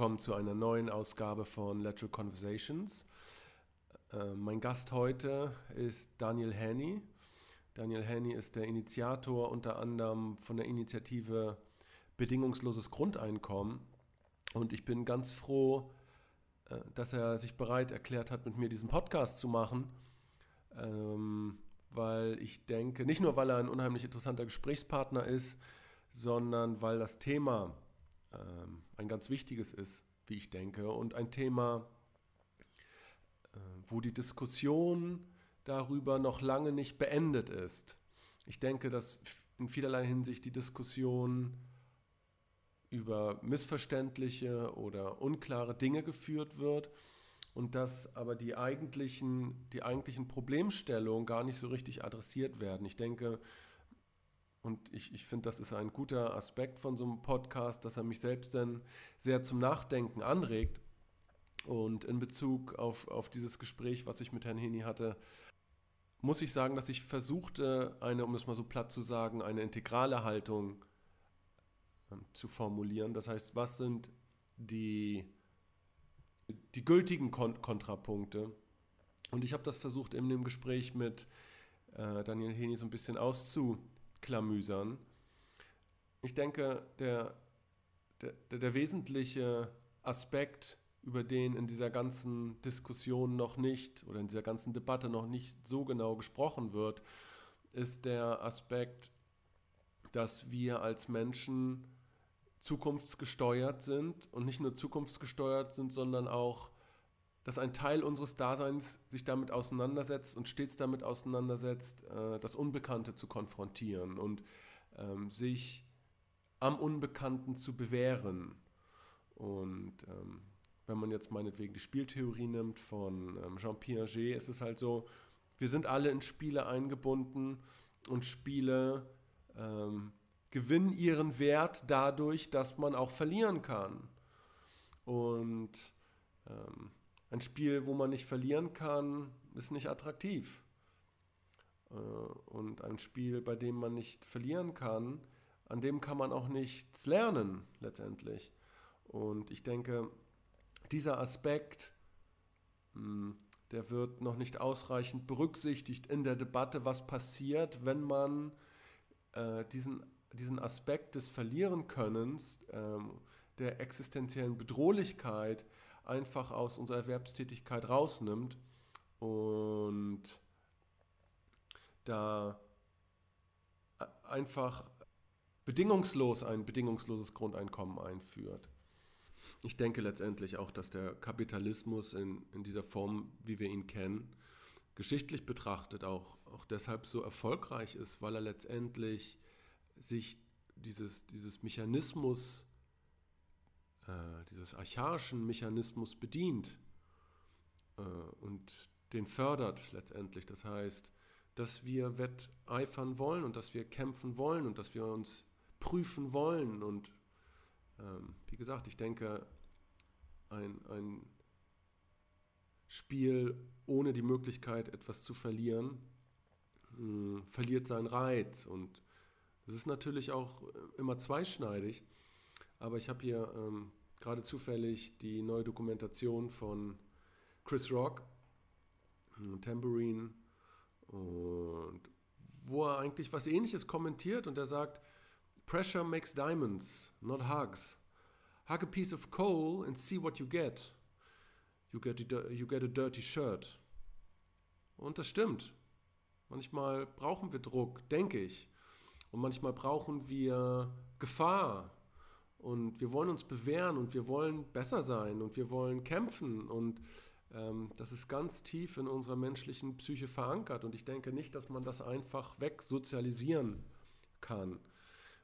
willkommen zu einer neuen Ausgabe von Lateral Conversations. Mein Gast heute ist Daniel Häni. Daniel Häni ist der Initiator unter anderem von der Initiative Bedingungsloses Grundeinkommen. Und ich bin ganz froh, dass er sich bereit erklärt hat, mit mir diesen Podcast zu machen, weil ich denke, nicht nur, weil er ein unheimlich interessanter Gesprächspartner ist, sondern weil das Thema ein ganz wichtiges ist, wie ich denke, und ein Thema, wo die Diskussion darüber noch lange nicht beendet ist. Ich denke, dass in vielerlei Hinsicht die Diskussion über missverständliche oder unklare Dinge geführt wird und dass aber die eigentlichen Problemstellungen gar nicht so richtig adressiert werden. Ich denke, und ich finde, das ist ein guter Aspekt von so einem Podcast, dass er mich selbst dann sehr zum Nachdenken anregt. Und in Bezug auf dieses Gespräch, was ich mit Herrn Häni hatte, muss ich sagen, dass ich versuchte, um es mal so platt zu sagen, eine integrale Haltung zu formulieren. Das heißt, was sind die gültigen Kontrapunkte? Und ich habe das versucht, in dem Gespräch mit Daniel Häni so ein bisschen auszuklamüsern. Ich denke, der wesentliche Aspekt, über den in dieser ganzen Diskussion noch nicht oder in dieser ganzen Debatte noch nicht so genau gesprochen wird, ist der Aspekt, dass wir als Menschen zukunftsgesteuert sind und nicht nur zukunftsgesteuert sind, sondern auch, dass ein Teil unseres Daseins sich damit auseinandersetzt und stets damit auseinandersetzt, das Unbekannte zu konfrontieren und sich am Unbekannten zu bewähren. Und wenn man jetzt meinetwegen die Spieltheorie nimmt von Jean Piaget, ist es halt so, wir sind alle in Spiele eingebunden und Spiele gewinnen ihren Wert dadurch, dass man auch verlieren kann. Und ein Spiel, wo man nicht verlieren kann, ist nicht attraktiv. Und ein Spiel, bei dem man nicht verlieren kann, an dem kann man auch nichts lernen letztendlich. Und ich denke, dieser Aspekt, der wird noch nicht ausreichend berücksichtigt in der Debatte, was passiert, wenn man diesen Aspekt des Verlierenkönnens, der existenziellen Bedrohlichkeit einfach aus unserer Erwerbstätigkeit rausnimmt. Und da einfach bedingungslos ein bedingungsloses Grundeinkommen einführt. Ich denke letztendlich auch, dass der Kapitalismus in dieser Form, wie wir ihn kennen, geschichtlich betrachtet auch deshalb so erfolgreich ist, weil er letztendlich sich dieses Mechanismus, dieses archaischen Mechanismus bedient und den fördert letztendlich. Das heißt, dass wir wetteifern wollen und dass wir kämpfen wollen und dass wir uns prüfen wollen. Und wie gesagt, ich denke, ein Spiel ohne die Möglichkeit, etwas zu verlieren, verliert seinen Reiz. Und das ist natürlich auch immer zweischneidig. Aber ich habe hier gerade zufällig die neue Dokumentation von Chris Rock, Tambourine, und wo er eigentlich was Ähnliches kommentiert und er sagt, Pressure makes diamonds, not hugs. Hug a piece of coal and see what you get. You get a dirty shirt. Und das stimmt. Manchmal brauchen wir Druck, denke ich. Und manchmal brauchen wir Gefahr. Und wir wollen uns bewähren und wir wollen besser sein und wir wollen kämpfen. Und das ist ganz tief in unserer menschlichen Psyche verankert. Und ich denke nicht, dass man das einfach wegsozialisieren kann.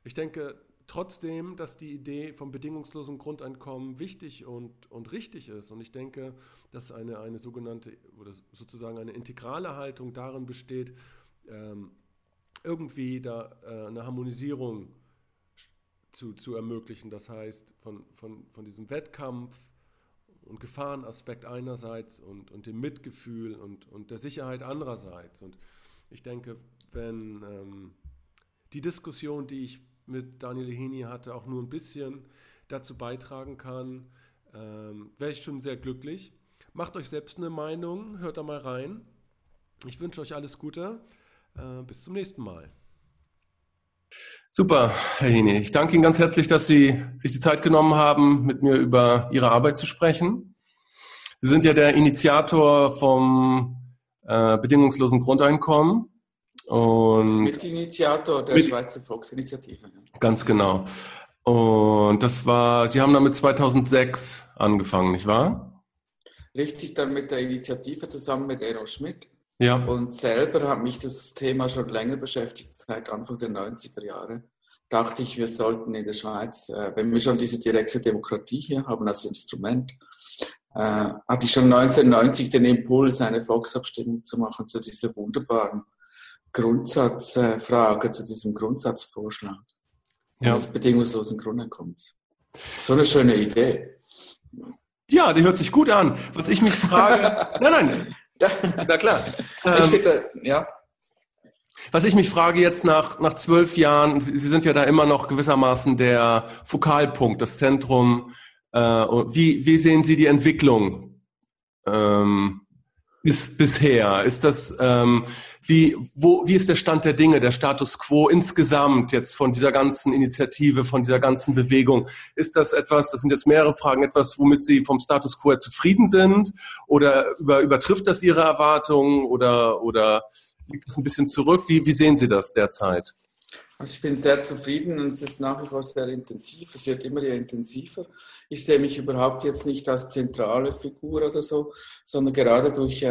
Ich denke trotzdem, dass die Idee vom bedingungslosen Grundeinkommen wichtig und richtig ist. Und ich denke, dass eine sogenannte oder sozusagen eine integrale Haltung darin besteht, irgendwie da eine Harmonisierung zu ermöglichen. Das heißt, von diesem Wettkampf und Gefahrenaspekt einerseits und dem Mitgefühl und der Sicherheit andererseits. Und ich denke, wenn die Diskussion, die ich mit Daniel Häni hatte, auch nur ein bisschen dazu beitragen kann, wäre ich schon sehr glücklich. Macht euch selbst eine Meinung, hört da mal rein. Ich wünsche euch alles Gute. Bis zum nächsten Mal. Super, Herr Häni. Ich danke Ihnen ganz herzlich, dass Sie sich die Zeit genommen haben, mit mir über Ihre Arbeit zu sprechen. Sie sind ja der Initiator vom bedingungslosen Grundeinkommen. Und Mitinitiator der Schweizer Volksinitiative. Ganz genau. Und das war, Sie haben damit 2006 angefangen, nicht wahr? Richtig, dann mit der Initiative zusammen mit Eero Schmidt. Ja. Und selber hat mich das Thema schon länger beschäftigt, seit Anfang der 90er Jahre. Dachte ich, wir sollten in der Schweiz, wenn wir schon diese direkte Demokratie hier haben als Instrument, hatte ich schon 1990 den Impuls, eine Volksabstimmung zu machen zu dieser wunderbaren Grundsatzfrage, zu diesem Grundsatzvorschlag des bedingungslosen Grundeinkommens. So eine schöne Idee. Ja, die hört sich gut an. Was ich mich frage... Na klar. Was ich mich frage jetzt nach 12 Jahren, Sie sind ja da immer noch gewissermaßen der Fokalpunkt, das Zentrum. Wie sehen Sie die Entwicklung bisher? Ist das wie ist der Stand der Dinge, der Status quo insgesamt jetzt von dieser ganzen Initiative, von dieser ganzen Bewegung? Ist das etwas, das sind jetzt mehrere Fragen, etwas, womit Sie vom Status quo zufrieden sind? Oder übertrifft das Ihre Erwartungen oder liegt das ein bisschen zurück? Wie sehen Sie das derzeit? Also ich bin sehr zufrieden und es ist nach wie vor sehr intensiv. Es wird immer intensiver. Ich sehe mich überhaupt jetzt nicht als zentrale Figur oder so, sondern gerade durch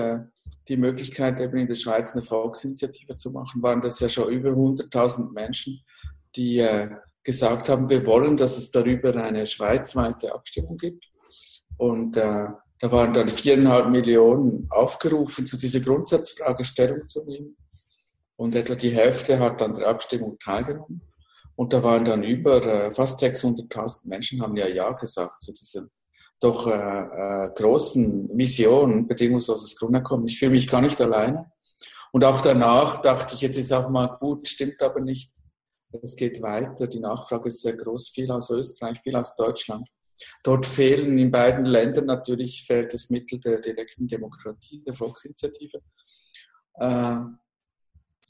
die Möglichkeit, eben in der Schweiz eine Volksinitiative zu machen, waren das ja schon über 100.000 Menschen, die gesagt haben, wir wollen, dass es darüber eine schweizweite Abstimmung gibt. Und da waren dann 4,5 Millionen aufgerufen, zu dieser Grundsatzfrage Stellung zu nehmen. Und etwa die Hälfte hat an der Abstimmung teilgenommen. Und da waren dann über fast 600.000 Menschen, haben ja gesagt zu diesem doch großen Vision, bedingungsloses Grundeinkommen. Ich fühle mich gar nicht alleine. Und auch danach dachte ich, jetzt ist auch mal gut, stimmt aber nicht. Es geht weiter, die Nachfrage ist sehr groß, viel aus Österreich, viel aus Deutschland. Dort fehlen in beiden Ländern natürlich fehlt das Mittel der direkten Demokratie, der Volksinitiative.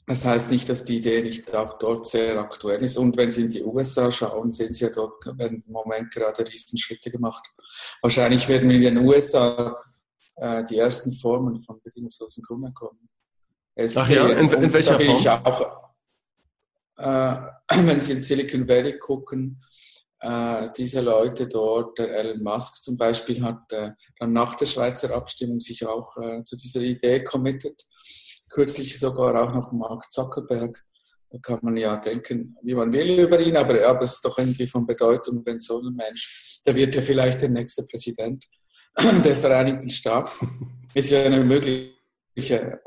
Das heißt nicht, dass die Idee nicht auch dort sehr aktuell ist. Und wenn Sie in die USA schauen, sehen Sie ja dort im Moment gerade Riesenschritte gemacht. Wahrscheinlich werden in den USA die ersten Formen von bedingungslosen Grundeinkommen. Ach ja, in welcher Form? Ich auch, wenn Sie in Silicon Valley gucken, diese Leute dort, der Elon Musk zum Beispiel, hat dann nach der Schweizer Abstimmung sich auch zu dieser Idee committed. Kürzlich sogar auch noch Mark Zuckerberg. Da kann man ja denken, wie man will über ihn, aber es ist doch irgendwie von Bedeutung, wenn so ein Mensch, der wird ja vielleicht der nächste Präsident der Vereinigten Staaten, ist ja eine Möglichkeit.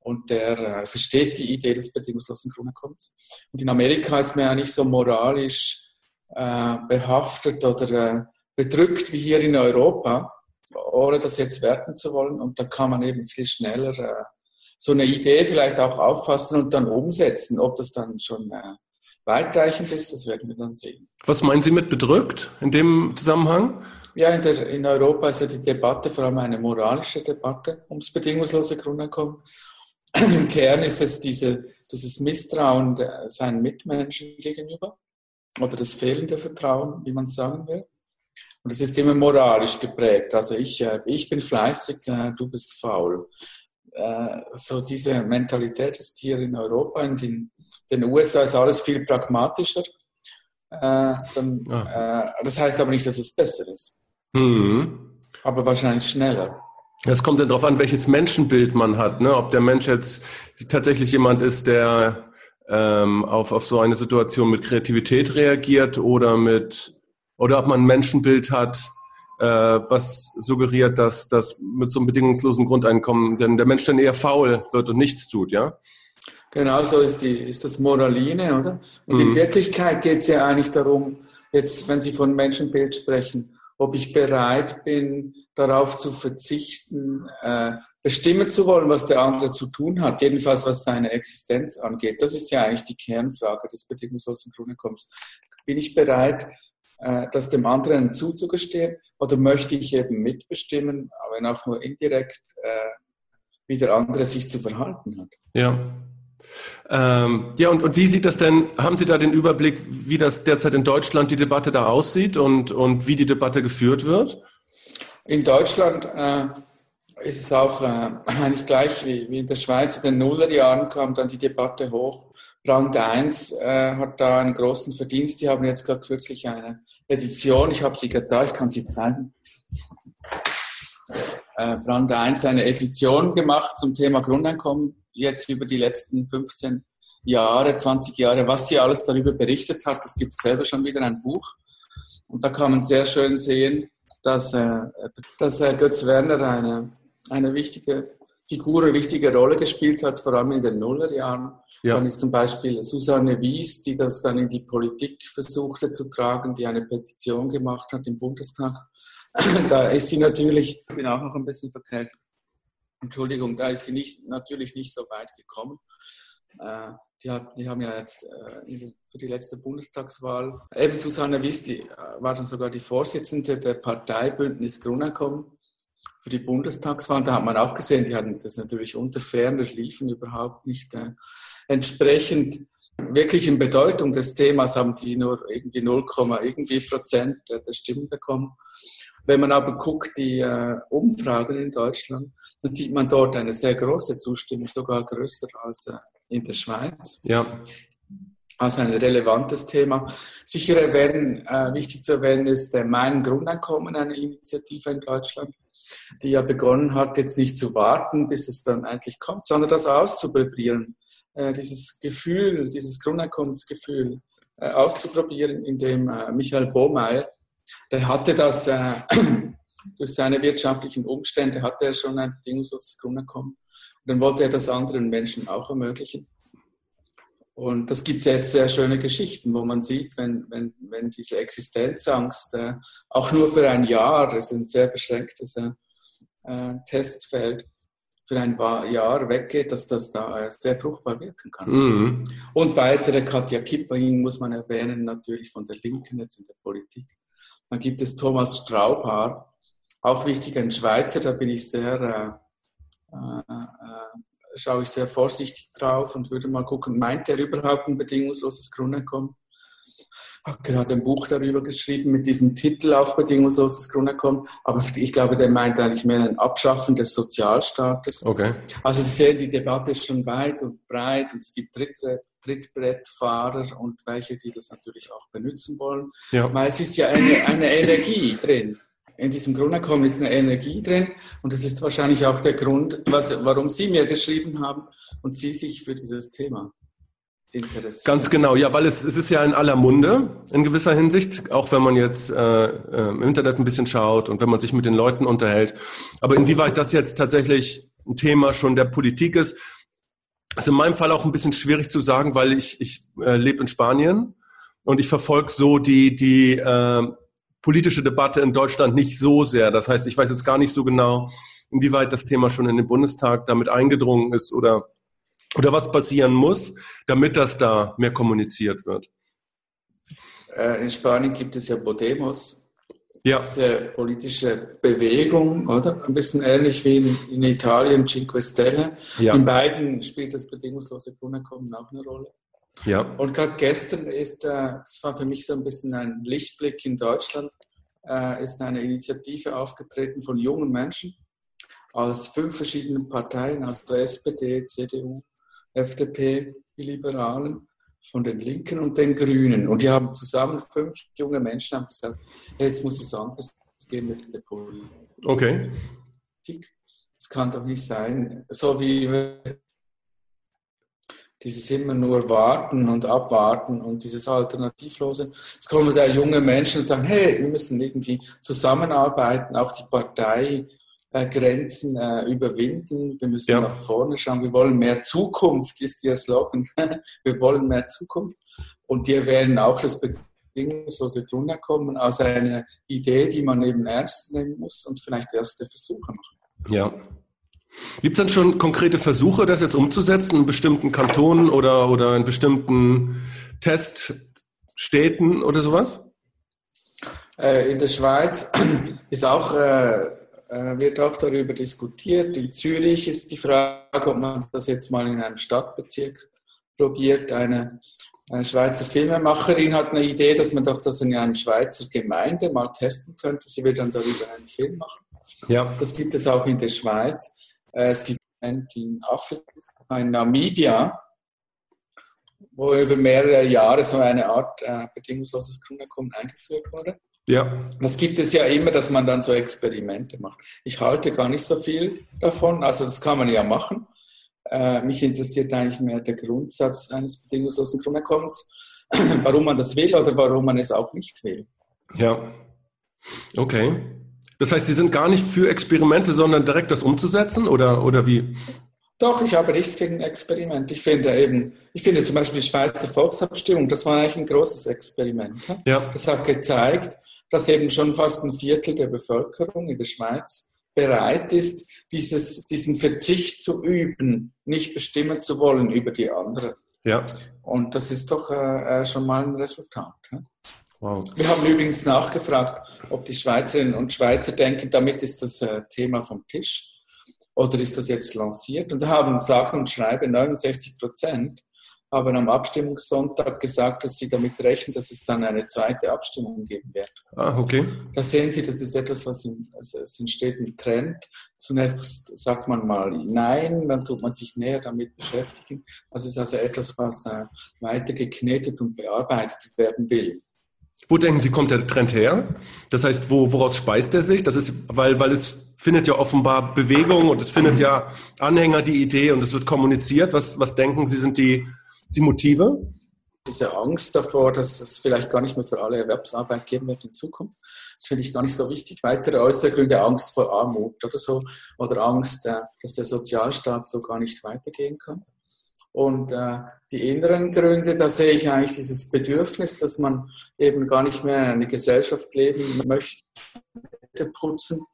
Und der versteht die Idee des bedingungslosen Grundeinkommens. Und in Amerika ist man ja nicht so moralisch behaftet oder bedrückt wie hier in Europa, ohne das jetzt werten zu wollen. Und da kann man eben viel schneller so eine Idee vielleicht auch auffassen und dann umsetzen. Ob das dann schon weitreichend ist, das werden wir dann sehen. Was meinen Sie mit bedrückt in dem Zusammenhang? Ja, in Europa ist ja die Debatte vor allem eine moralische Debatte ums bedingungslose Grundeinkommen. Im Kern ist es dieses Misstrauen seinen Mitmenschen gegenüber oder das fehlende Vertrauen, wie man es sagen will. Und das ist immer moralisch geprägt. Also ich bin fleißig, du bist faul. So diese Mentalität ist hier in Europa. Und in den USA ist alles viel pragmatischer. Das heißt aber nicht, dass es besser ist. Mhm. Aber wahrscheinlich schneller. Das kommt dann darauf an, welches Menschenbild man hat, ne? Ob der Mensch jetzt tatsächlich jemand ist, der auf so eine Situation mit Kreativität reagiert oder ob man ein Menschenbild hat, was suggeriert, dass mit so einem bedingungslosen Grundeinkommen denn der Mensch dann eher faul wird und nichts tut, ja? Genau, so ist das Moraline, oder? Und in Wirklichkeit geht es ja eigentlich darum, jetzt, wenn Sie von Menschenbild sprechen, ob ich bereit bin, darauf zu verzichten, bestimmen zu wollen, was der andere zu tun hat, jedenfalls was seine Existenz angeht. Das ist ja eigentlich die Kernfrage des bedingungslosen Grundeinkommens. Bin ich bereit, das dem anderen zuzugestehen, oder möchte ich eben mitbestimmen, wenn auch nur indirekt, wie der andere sich zu verhalten hat. Ja. Ja, und wie sieht das denn, haben Sie da den Überblick, wie das derzeit in Deutschland die Debatte da aussieht und wie die Debatte geführt wird? In Deutschland ist es auch eigentlich gleich wie in der Schweiz. In den Nullerjahren kam dann die Debatte hoch. Brand 1 hat da einen großen Verdienst. Die haben jetzt gerade kürzlich eine Edition, ich habe sie gerade da, ich kann sie zeigen. Brand 1 eine Edition gemacht zum Thema Grundeinkommen. Jetzt über die letzten 15 Jahre, 20 Jahre, was sie alles darüber berichtet hat. Es gibt selber schon wieder ein Buch. Und da kann man sehr schön sehen, dass Götz Werner eine wichtige Figur, eine wichtige Rolle gespielt hat, vor allem in den Nullerjahren. Ja. Dann ist zum Beispiel Susanne Wies, die das dann in die Politik versuchte zu tragen, die eine Petition gemacht hat im Bundestag. Da ist sie natürlich, ich bin auch noch ein bisschen verkältet. Entschuldigung, da ist sie natürlich nicht so weit gekommen. Die haben ja jetzt für die letzte Bundestagswahl, eben Susanne Wies, die war dann sogar die Vorsitzende der Parteibündnis Grundeinkommen für die Bundestagswahl. Da hat man auch gesehen, die hatten das natürlich unter ferner liefen, überhaupt nicht entsprechend wirklich in Bedeutung des Themas, haben die nur irgendwie 0,% der Stimmen bekommen. Wenn man aber guckt, die Umfragen in Deutschland, dann sieht man dort eine sehr große Zustimmung, sogar größer als in der Schweiz. Ja. Also ein relevantes Thema. Sicher wichtig zu erwähnen ist Mein Grundeinkommen, eine Initiative in Deutschland, die ja begonnen hat, jetzt nicht zu warten, bis es dann eigentlich kommt, sondern das auszuprobieren. Dieses Gefühl, dieses Grundeinkommensgefühl auszuprobieren, indem Michael Bohmeier, der hatte das, durch seine wirtschaftlichen Umstände hatte er schon ein bedingungsloses Grundeinkommen. Und dann wollte er das anderen Menschen auch ermöglichen. Und das gibt jetzt sehr schöne Geschichten, wo man sieht, wenn diese Existenzangst auch nur für ein Jahr, das ist ein sehr beschränktes Testfeld, für ein paar Jahre weggeht, dass das da sehr fruchtbar wirken kann. Mhm. Und weitere, Katja Kipping muss man erwähnen, natürlich von der Linken jetzt in der Politik. Dann gibt es Thomas Straubhaar, auch wichtig, ein Schweizer, da bin ich schaue ich sehr vorsichtig drauf und würde mal gucken, meint er überhaupt ein bedingungsloses Grundeinkommen? Hat gerade ein Buch darüber geschrieben, mit diesem Titel auch bedingungsloses Grundeinkommen, aber ich glaube, der meint eigentlich mehr ein Abschaffen des Sozialstaates. Okay. Also Sie sehen, die Debatte ist schon weit und breit und es gibt Trittbrettfahrer und welche, die das natürlich auch benutzen wollen, ja. Weil es ist ja eine Energie drin. In diesem Grundeinkommen ist eine Energie drin und das ist wahrscheinlich auch der Grund, warum Sie mir geschrieben haben und Sie sich für dieses Thema interessieren. Ganz genau, ja, weil es ist ja in aller Munde in gewisser Hinsicht, auch wenn man jetzt im Internet ein bisschen schaut und wenn man sich mit den Leuten unterhält. Aber inwieweit das jetzt tatsächlich ein Thema schon der Politik ist, ist in meinem Fall auch ein bisschen schwierig zu sagen, weil ich lebe in Spanien und ich verfolge so die politische Debatte in Deutschland nicht so sehr. Das heißt, ich weiß jetzt gar nicht so genau, inwieweit das Thema schon in den Bundestag damit eingedrungen ist oder was passieren muss, damit das da mehr kommuniziert wird. In Spanien gibt es ja Podemos. Ja. Diese politische Bewegung, oder? Ein bisschen ähnlich wie in Italien, Cinque Stelle. Ja. In beiden spielt das bedingungslose Grundeinkommen auch eine Rolle. Ja. Und gerade gestern das war für mich so ein bisschen ein Lichtblick in Deutschland, ist eine Initiative aufgetreten von jungen Menschen aus 5 verschiedenen Parteien, also SPD, CDU, FDP, die Liberalen, von den Linken und den Grünen. Und die haben zusammen 5 junge Menschen haben gesagt, jetzt muss es anders gehen mit der Politik. Okay. Es kann doch nicht sein, so wie dieses immer nur warten und abwarten und dieses Alternativlose. Es kommen da junge Menschen und sagen, hey, wir müssen irgendwie zusammenarbeiten, auch die Parteigrenzen überwinden, wir müssen nach vorne schauen, wir wollen mehr Zukunft, ist ihr Slogan, wir wollen mehr Zukunft und die erwähnen auch das bedingungslose Grundeinkommen als eine Idee, die man eben ernst nehmen muss und vielleicht erste Versuche machen. Ja. Gibt es dann schon konkrete Versuche, das jetzt umzusetzen in bestimmten Kantonen oder in bestimmten Teststädten oder sowas? In der Schweiz ist auch, wird auch darüber diskutiert. In Zürich ist die Frage, ob man das jetzt mal in einem Stadtbezirk probiert. Eine Schweizer Filmemacherin hat eine Idee, dass man doch das in einer Schweizer Gemeinde mal testen könnte. Sie will dann darüber einen Film machen. Ja. Das gibt es auch in der Schweiz. Es gibt in Afrika, in Namibia, wo über mehrere Jahre so eine Art bedingungsloses Grundeinkommen eingeführt wurde. Ja. Das gibt es ja immer, dass man dann so Experimente macht. Ich halte gar nicht so viel davon, also das kann man ja machen. Mich interessiert eigentlich mehr der Grundsatz eines bedingungslosen Grundeinkommens, warum man das will oder warum man es auch nicht will. Ja, okay. Das heißt, Sie sind gar nicht für Experimente, sondern direkt das umzusetzen oder wie? Doch, ich habe nichts gegen Experiment. Ich finde zum Beispiel die Schweizer Volksabstimmung, das war eigentlich ein großes Experiment. Ja. Das hat gezeigt, dass eben schon fast ein Viertel der Bevölkerung in der Schweiz bereit ist, diesen Verzicht zu üben, nicht bestimmen zu wollen über die anderen. Ja. Und das ist doch schon mal ein Resultat. Ne? Wow. Wir haben übrigens nachgefragt, ob die Schweizerinnen und Schweizer denken, damit ist das Thema vom Tisch. Oder ist das jetzt lanciert? Und da haben sage und schreibe 69% haben am Abstimmungssonntag gesagt, dass sie damit rechnen, dass es dann eine zweite Abstimmung geben wird. Ah, okay. Da sehen Sie, das ist etwas, es entsteht ein Trend. Zunächst sagt man mal nein, dann tut man sich näher damit beschäftigen. Das ist also etwas, was weiter geknetet und bearbeitet werden will. Wo denken Sie, kommt der Trend her? Das heißt, woraus speist er sich? Das ist, weil es findet ja offenbar Bewegung und es findet ja Anhänger die Idee und es wird kommuniziert. Was denken Sie, sind die Motive? Diese Angst davor, dass es vielleicht gar nicht mehr für alle Erwerbsarbeit geben wird in Zukunft, das finde ich gar nicht so wichtig. Weitere Äußergründe, Angst vor Armut oder so, oder Angst, dass der Sozialstaat so gar nicht weitergehen kann. Und die inneren Gründe, da sehe ich eigentlich dieses Bedürfnis, dass man eben gar nicht mehr in einer Gesellschaft leben möchte, putzen.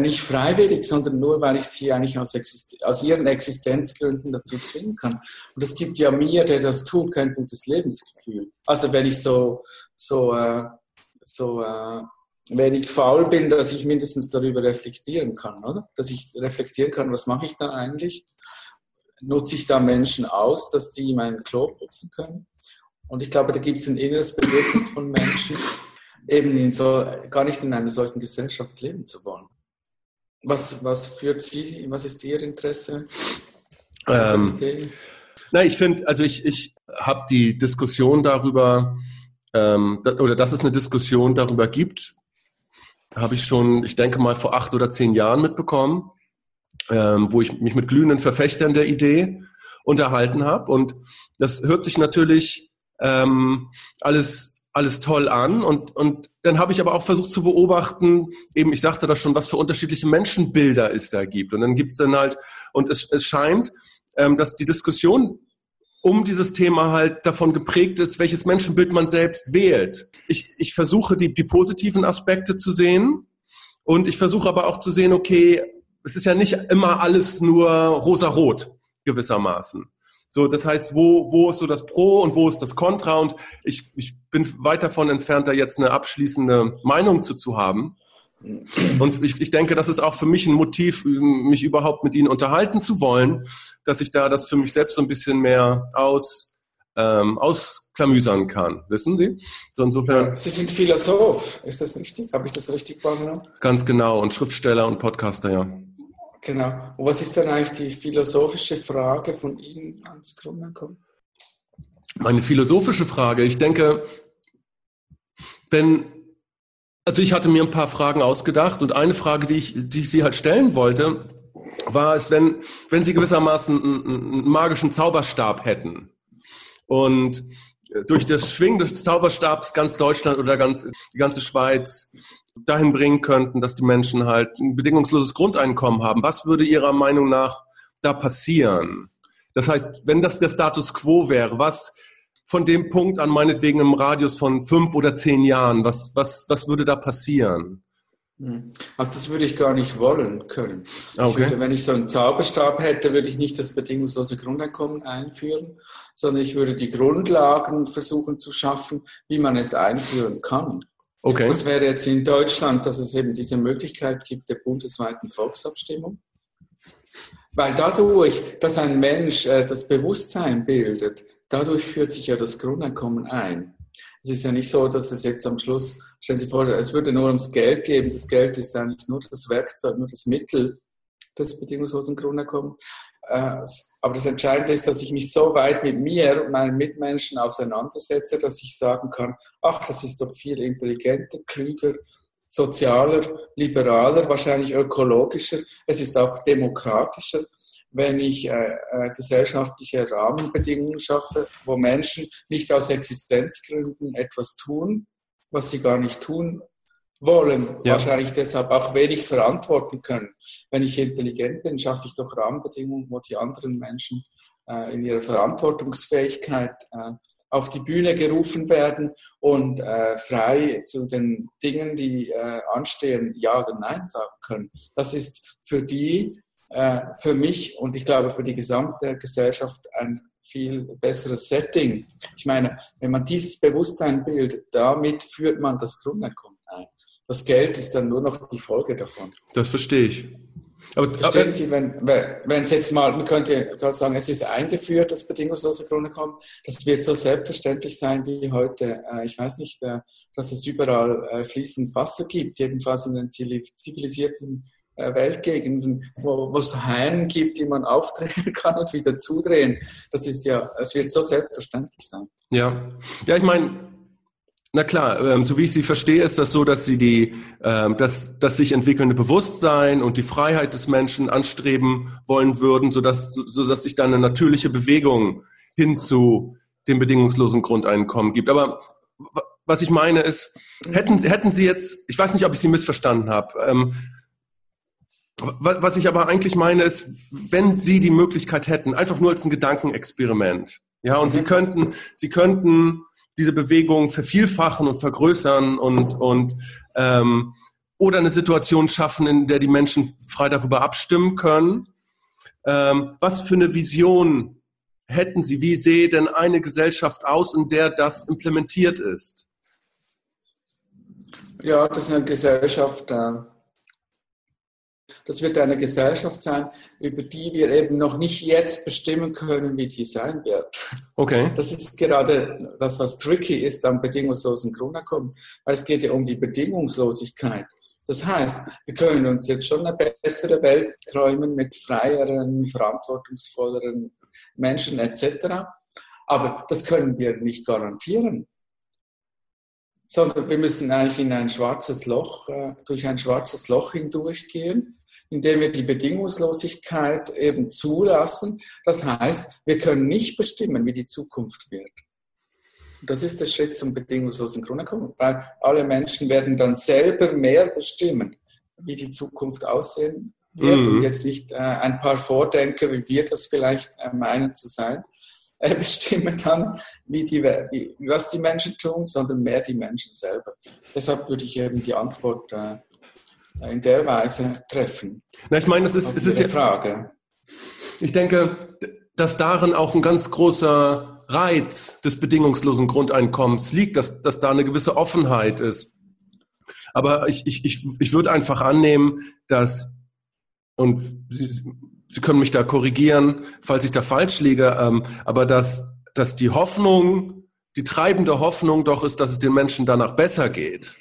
Nicht freiwillig, sondern nur, weil ich sie eigentlich aus ihren Existenzgründen dazu zwingen kann. Und das gibt ja mir, der das tut, kein gutes Lebensgefühl. Also wenn ich so wenig faul bin, dass ich mindestens darüber reflektieren kann, oder? Dass ich reflektieren kann, was mache ich da eigentlich? Nutze ich da Menschen aus, dass die meinen Klo putzen können? Und ich glaube, da gibt es ein inneres Bedürfnis von Menschen, eben so gar nicht in einer solchen Gesellschaft leben zu wollen. Was führt Sie? Was ist Ihr Interesse? Nein, ich finde, also ich habe die Diskussion darüber, oder dass es eine Diskussion darüber gibt, habe ich schon, ich denke mal, vor 8 oder 10 Jahren mitbekommen, wo ich mich mit glühenden Verfechtern der Idee unterhalten habe. Und das hört sich natürlich alles toll an und dann habe ich aber auch versucht zu beobachten, eben ich sagte das schon, was für unterschiedliche Menschenbilder es da gibt und dann gibt es dann halt, und es scheint, dass die Diskussion um dieses Thema halt davon geprägt ist, welches Menschenbild man selbst wählt. Ich versuche die positiven Aspekte zu sehen und ich versuche aber auch zu sehen, okay, es ist ja nicht immer alles nur rosarot gewissermaßen. So, das heißt, wo ist so das Pro und wo ist das Kontra? Und ich bin weit davon entfernt, da jetzt eine abschließende Meinung zu haben. Und ich denke, das ist auch für mich ein Motiv, mich überhaupt mit Ihnen unterhalten zu wollen, dass ich da das für mich selbst so ein bisschen mehr ausklamüsern kann. Wissen Sie? So insofern. Sie sind Philosoph, ist das richtig? Habe ich das richtig wahrgenommen? Ganz genau. Und Schriftsteller und Podcaster, ja. Genau. Und was ist dann eigentlich die philosophische Frage von Ihnen ans Grundeinkommen? Meine philosophische Frage, ich denke, also ich hatte mir ein paar Fragen ausgedacht und eine Frage, die ich Sie halt stellen wollte, war es, wenn Sie gewissermaßen einen magischen Zauberstab hätten und durch das Schwingen des Zauberstabs ganz Deutschland oder die ganze Schweiz dahin bringen könnten, dass die Menschen halt ein bedingungsloses Grundeinkommen haben. Was würde Ihrer Meinung nach da passieren? Das heißt, wenn das der Status quo wäre, was von dem Punkt an meinetwegen im Radius von 5 oder 10 Jahren, was würde da passieren? Also das würde ich gar nicht wollen können. Okay. Wenn ich so einen Zauberstab hätte, würde ich nicht das bedingungslose Grundeinkommen einführen, sondern ich würde die Grundlagen versuchen zu schaffen, wie man es einführen kann. Okay. Das wäre jetzt in Deutschland, dass es eben diese Möglichkeit gibt der bundesweiten Volksabstimmung. Weil dadurch, dass ein Mensch das Bewusstsein bildet, dadurch führt sich ja das Grundeinkommen ein. Es ist ja nicht so, dass es jetzt am Schluss, stellen Sie vor, es würde nur ums Geld gehen. Das Geld ist eigentlich nur das Werkzeug, nur das Mittel des bedingungslosen Grundeinkommens. Aber das Entscheidende ist, dass ich mich so weit mit mir und meinen Mitmenschen auseinandersetze, dass ich sagen kann, ach, das ist doch viel intelligenter, klüger, sozialer, liberaler, wahrscheinlich ökologischer. Es ist auch demokratischer, wenn ich gesellschaftliche Rahmenbedingungen schaffe, wo Menschen nicht aus Existenzgründen etwas tun, was sie gar nicht tun wollen, ja. Wahrscheinlich deshalb auch wenig verantworten können. Wenn ich intelligent bin, schaffe ich doch Rahmenbedingungen, wo die anderen Menschen in ihrer Verantwortungsfähigkeit auf die Bühne gerufen werden und frei zu den Dingen, die anstehen, Ja oder Nein sagen können. Das ist für die, für mich und ich glaube für die gesamte Gesellschaft ein viel besseres Setting. Ich meine, wenn man dieses Bewusstsein bildet, damit führt man das Grundeinkommen ein. Das Geld ist dann nur noch die Folge davon. Das verstehe ich. Aber, verstehen Sie, wenn es jetzt mal, man könnte sagen, es ist eingeführt, das bedingungslose Grundeinkommen, das wird so selbstverständlich sein wie heute. Ich weiß nicht, dass es überall fließend Wasser gibt, jedenfalls in den zivilisierten Weltgegenden, wo es Hahn gibt, die man aufdrehen kann und wieder zudrehen. Das ist ja, es wird so selbstverständlich sein. Ja, ich meine, na klar, so wie ich Sie verstehe, ist das so, dass Sie das sich entwickelnde Bewusstsein und die Freiheit des Menschen anstreben wollen würden, sodass sich da eine natürliche Bewegung hin zu dem bedingungslosen Grundeinkommen gibt. Aber was ich meine ist, hätten Sie jetzt, ich weiß nicht, ob ich Sie missverstanden habe, was ich aber eigentlich meine ist, wenn Sie die Möglichkeit hätten, einfach nur als ein Gedankenexperiment, ja, und Sie könnten diese Bewegung vervielfachen und vergrößern und oder eine Situation schaffen, in der die Menschen frei darüber abstimmen können. Was für eine Vision hätten Sie? Wie sähe denn eine Gesellschaft aus, in der das implementiert ist? Ja, das ist eine Gesellschaft. Das wird eine Gesellschaft sein, über die wir eben noch nicht jetzt bestimmen können, wie die sein wird. Okay. Das ist gerade das, was tricky ist am bedingungslosen Grundeinkommen, weil es geht ja um die Bedingungslosigkeit. Das heißt, wir können uns jetzt schon eine bessere Welt träumen mit freieren, verantwortungsvolleren Menschen etc. Aber das können wir nicht garantieren. Sondern wir müssen eigentlich durch ein schwarzes Loch hindurchgehen, indem wir die Bedingungslosigkeit eben zulassen. Das heißt, wir können nicht bestimmen, wie die Zukunft wird. Das ist der Schritt zum bedingungslosen Grundeinkommen, weil alle Menschen werden dann selber mehr bestimmen, wie die Zukunft aussehen wird und jetzt nicht ein paar Vordenker, wie wir das vielleicht meinen zu sein, bestimmen dann, was die Menschen tun, sondern mehr die Menschen selber. Deshalb würde ich eben die Antwort in der Weise treffen. Na, ich meine, es ist eine Frage. Ich denke, dass darin auch ein ganz großer Reiz des bedingungslosen Grundeinkommens liegt, dass da eine gewisse Offenheit ist. Aber ich würde einfach annehmen, dass, und Sie können mich da korrigieren, falls ich da falsch liege, aber dass die Hoffnung, die treibende Hoffnung doch ist, dass es den Menschen danach besser geht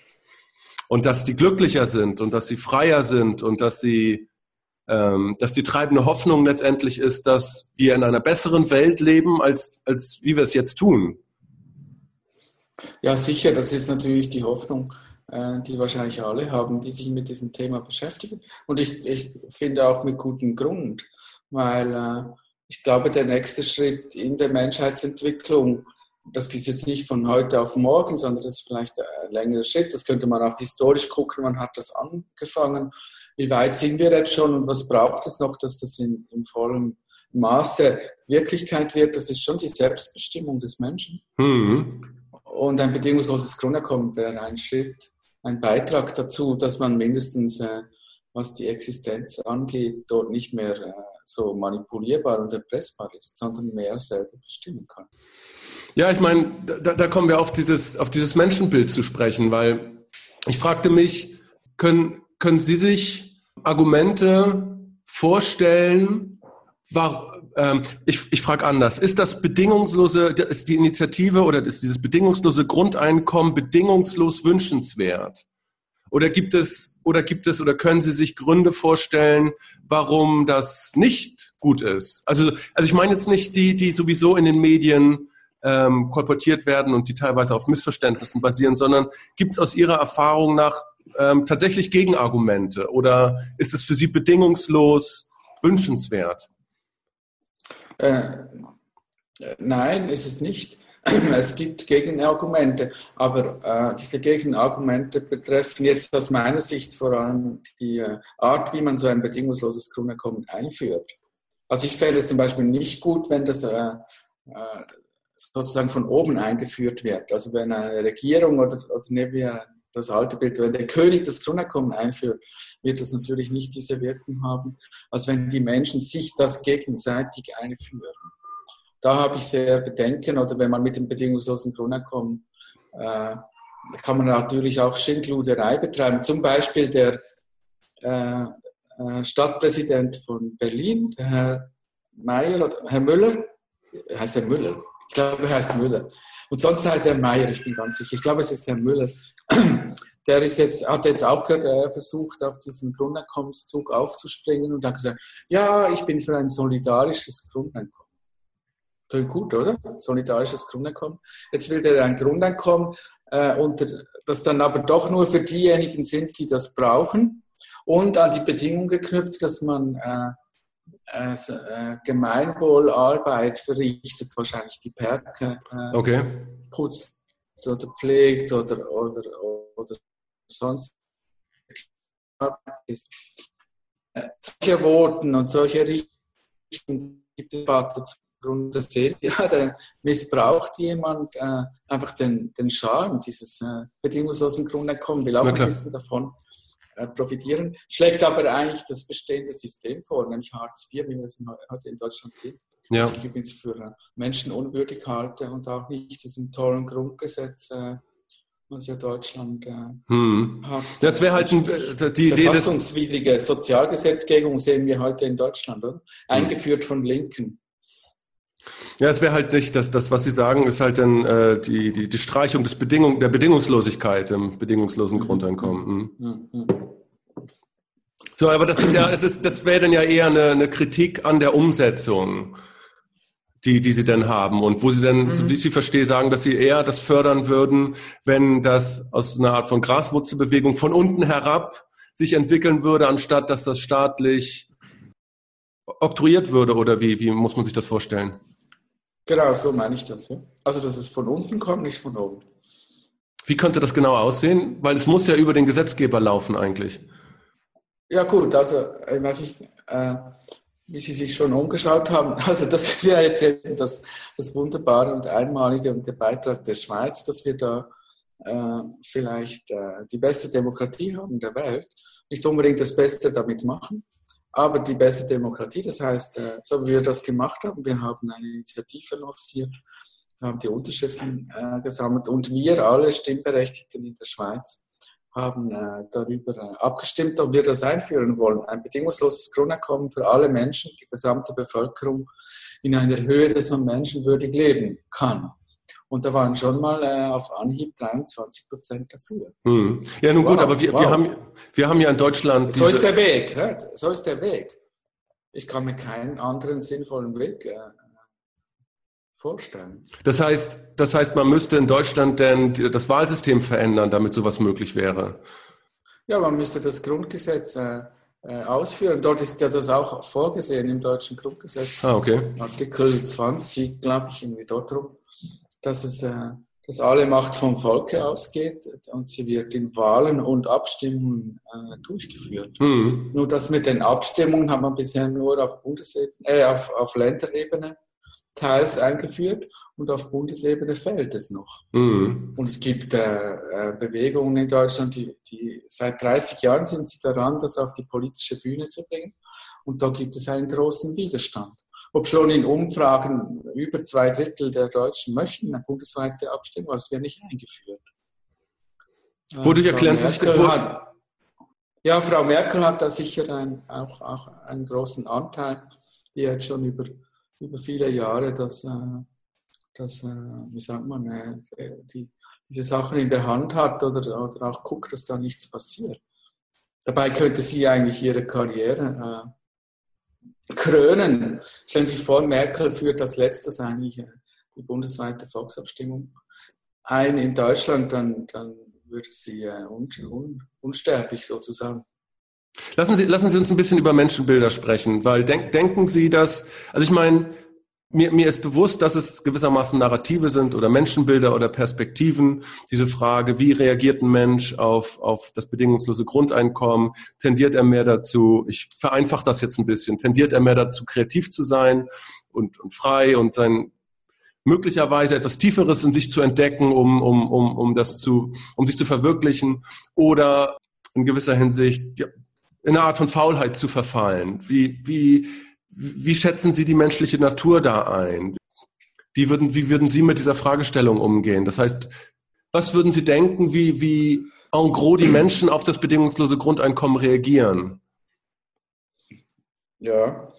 und dass die glücklicher sind und dass sie freier sind und dass die treibende Hoffnung letztendlich ist, dass wir in einer besseren Welt leben, als wie wir es jetzt tun. Ja, sicher, das ist natürlich die Hoffnung, die wahrscheinlich alle haben, die sich mit diesem Thema beschäftigen. Und ich finde auch mit gutem Grund, weil ich glaube, der nächste Schritt in der Menschheitsentwicklung, das ist jetzt nicht von heute auf morgen, sondern das ist vielleicht ein längerer Schritt. Das könnte man auch historisch gucken. Man hat das angefangen. Wie weit sind wir jetzt schon und was braucht es noch, dass das in vollem Maße Wirklichkeit wird? Das ist schon die Selbstbestimmung des Menschen. Mhm. Und ein bedingungsloses Grundeinkommen wäre ein Schritt, ein Beitrag dazu, dass man mindestens, was die Existenz angeht, dort nicht mehr so manipulierbar und erpressbar ist, sondern mehr selber bestimmen kann. Ja, ich meine, da kommen wir auf dieses Menschenbild zu sprechen, weil Ich fragte mich, können Sie sich Argumente vorstellen, ich frage anders, ist die Initiative oder ist dieses bedingungslose Grundeinkommen bedingungslos wünschenswert? Oder können Sie sich Gründe vorstellen, warum das nicht gut ist? Also ich meine jetzt nicht die sowieso in den Medien kolportiert werden und die teilweise auf Missverständnissen basieren, sondern gibt es aus Ihrer Erfahrung nach tatsächlich Gegenargumente? Oder ist es für Sie bedingungslos wünschenswert? Nein, ist es nicht. Es gibt Gegenargumente, aber diese Gegenargumente betreffen jetzt aus meiner Sicht vor allem die Art, wie man so ein bedingungsloses Grundeinkommen einführt. Also ich fände es zum Beispiel nicht gut, wenn das sozusagen von oben eingeführt wird. Also wenn eine Regierung oder nehmen wir das alte Bild, wenn der König das Grundeinkommen einführt, wird das natürlich nicht diese Wirkung haben, als wenn die Menschen sich das gegenseitig einführen. Da habe ich sehr Bedenken, oder wenn man mit dem bedingungslosen Grundeinkommen, kann man natürlich auch Schindluderei betreiben. Zum Beispiel der Stadtpräsident von Berlin, Herr Müller. Und sonst heißt er Meier, ich bin ganz sicher. Ich glaube, es ist Herr Müller. Der hat jetzt auch gerade versucht, auf diesen Grundeinkommenszug aufzuspringen und hat gesagt, ja, ich bin für ein solidarisches Grundeinkommen. Gut, oder? Solidarisches Grundeinkommen. Jetzt will der ein Grundeinkommen, das dann aber doch nur für diejenigen sind, die das brauchen, und an die Bedingung geknüpft, dass man Gemeinwohlarbeit verrichtet, wahrscheinlich die Perke putzt oder pflegt oder sonst ist. Solche Worten und solche Richtungen gibt es dazu. Grund der Serie, ja, dann missbraucht jemand einfach den Charme dieses bedingungslosen Grundeinkommens, will auch ein bisschen davon profitieren, schlägt aber eigentlich das bestehende System vor, nämlich Hartz IV, wie wir es heute in Deutschland sehen, was ich übrigens für Menschen unwürdig halte und auch nicht diesem tollen Grundgesetz, was ja Deutschland hat. Das wäre halt die Idee, das verfassungswidrige Sozialgesetzgebung sehen wir heute in Deutschland, oder? Eingeführt von Linken. Ja, es wäre halt nicht, das, was Sie sagen, ist halt dann die Streichung der Bedingungslosigkeit im bedingungslosen Grundeinkommen. Mhm. So, aber das wäre dann ja eher eine Kritik an der Umsetzung, die Sie dann haben und wo Sie dann, so wie ich Sie verstehe, sagen, dass Sie eher das fördern würden, wenn das aus einer Art von Graswurzelbewegung von unten herab sich entwickeln würde, anstatt dass das staatlich oktroyiert würde, oder wie muss man sich das vorstellen? Genau, so meine ich das. Ja. Also, dass es von unten kommt, nicht von oben. Wie könnte das genau aussehen? Weil es muss ja über den Gesetzgeber laufen eigentlich. Ja gut, also ich weiß nicht, wie Sie sich schon umgeschaut haben. Also das ist ja jetzt eben das Wunderbare und Einmalige und der Beitrag der Schweiz, dass wir da vielleicht die beste Demokratie haben der Welt. Nicht unbedingt das Beste damit machen, aber die beste Demokratie, das heißt, so wie wir das gemacht haben, wir haben eine Initiative lanciert, haben die Unterschriften gesammelt und wir alle Stimmberechtigten in der Schweiz haben darüber abgestimmt, ob wir das einführen wollen. Ein bedingungsloses Grundeinkommen für alle Menschen, die gesamte Bevölkerung in einer Höhe, dass man menschenwürdig leben kann. Und da waren schon mal auf Anhieb 23% dafür. Hm. Ja, nun gut, aber wir haben ja in Deutschland... So ist der Weg. Ja? So ist der Weg. Ich kann mir keinen anderen sinnvollen Weg vorstellen. Das heißt, man müsste in Deutschland denn das Wahlsystem verändern, damit sowas möglich wäre? Ja, man müsste das Grundgesetz ausführen. Dort ist ja das auch vorgesehen im deutschen Grundgesetz. Artikel 20, glaube ich, irgendwie dort rum. Dass alle Macht vom Volke ausgeht und sie wird in Wahlen und Abstimmungen durchgeführt. Mhm. Nur das mit den Abstimmungen hat man bisher nur auf Bundesebene, auf Länderebene teils eingeführt und auf Bundesebene fehlt es noch. Mhm. Und es gibt Bewegungen in Deutschland, die seit 30 Jahren sind sie daran, das auf die politische Bühne zu bringen. Und da gibt es einen großen Widerstand. Ob schon in Umfragen über 2/3 der Deutschen möchten eine bundesweite Abstimmung, was wir nicht eingeführt. Wodurch erklären Sie sich denn vor? Ja, Frau Merkel hat da sicher auch einen großen Anteil, die hat schon über viele Jahre diese Sachen in der Hand hat oder auch guckt, dass da nichts passiert. Dabei könnte sie eigentlich ihre Karriere krönen. Stellen Sie sich vor, Merkel führt als letztes eigentlich die bundesweite Volksabstimmung ein in Deutschland, dann würde sie unsterblich sozusagen. Lassen Sie uns ein bisschen über Menschenbilder sprechen, weil denken Sie, dass, also ich meine, mir ist bewusst, dass es gewissermaßen Narrative sind oder Menschenbilder oder Perspektiven. Diese Frage, wie reagiert ein Mensch auf das bedingungslose Grundeinkommen? Tendiert er mehr dazu, ich vereinfache das jetzt ein bisschen, tendiert er mehr dazu, kreativ zu sein und frei und sein möglicherweise etwas Tieferes in sich zu entdecken, um sich zu verwirklichen oder in gewisser Hinsicht in einer Art von Faulheit zu verfallen. Wie schätzen Sie die menschliche Natur da ein? Wie würden Sie mit dieser Fragestellung umgehen? Das heißt, was würden Sie denken, wie en gros die Menschen auf das bedingungslose Grundeinkommen reagieren? Ja,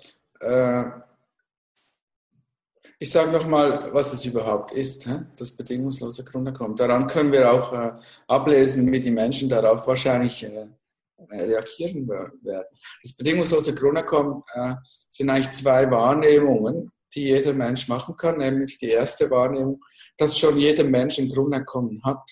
ich sage nochmal, was es überhaupt ist, das bedingungslose Grundeinkommen. Daran können wir auch ablesen, wie die Menschen darauf wahrscheinlich reagieren werden. Das bedingungslose Grundeinkommen sind eigentlich zwei Wahrnehmungen, die jeder Mensch machen kann. Nämlich die erste Wahrnehmung, dass schon jeder Mensch ein Grundeinkommen hat.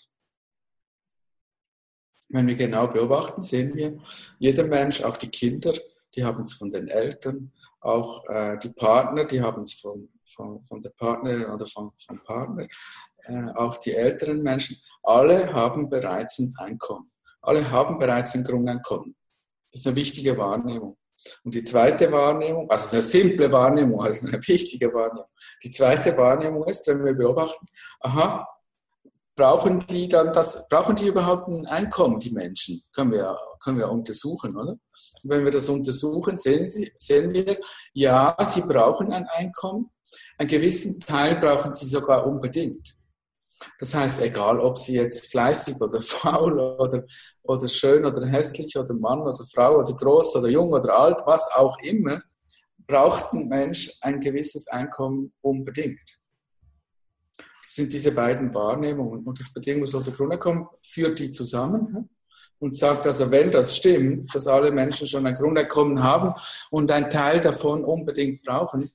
Wenn wir genau beobachten, sehen wir, jeder Mensch, auch die Kinder, die haben es von den Eltern, auch die Partner, die haben es von der Partnerin oder vom Partner, auch die älteren Menschen, alle haben bereits ein Einkommen. Alle haben bereits ein Grundeinkommen. Das ist eine wichtige Wahrnehmung. Und die zweite Wahrnehmung, also eine simple Wahrnehmung, also eine wichtige Wahrnehmung. Die zweite Wahrnehmung ist, wenn wir beobachten, aha, brauchen die überhaupt ein Einkommen, die Menschen? Können wir untersuchen, oder? Und wenn wir das untersuchen, sehen wir, ja, sie brauchen ein Einkommen. Einen gewissen Teil brauchen sie sogar unbedingt. Das heißt, egal ob sie jetzt fleißig oder faul oder schön oder hässlich oder Mann oder Frau oder groß oder jung oder alt, was auch immer, braucht ein Mensch ein gewisses Einkommen unbedingt. Das sind diese beiden Wahrnehmungen. Und das bedingungslose Grundeinkommen führt die zusammen und sagt, also wenn das stimmt, dass alle Menschen schon ein Grundeinkommen haben und einen Teil davon unbedingt brauchen,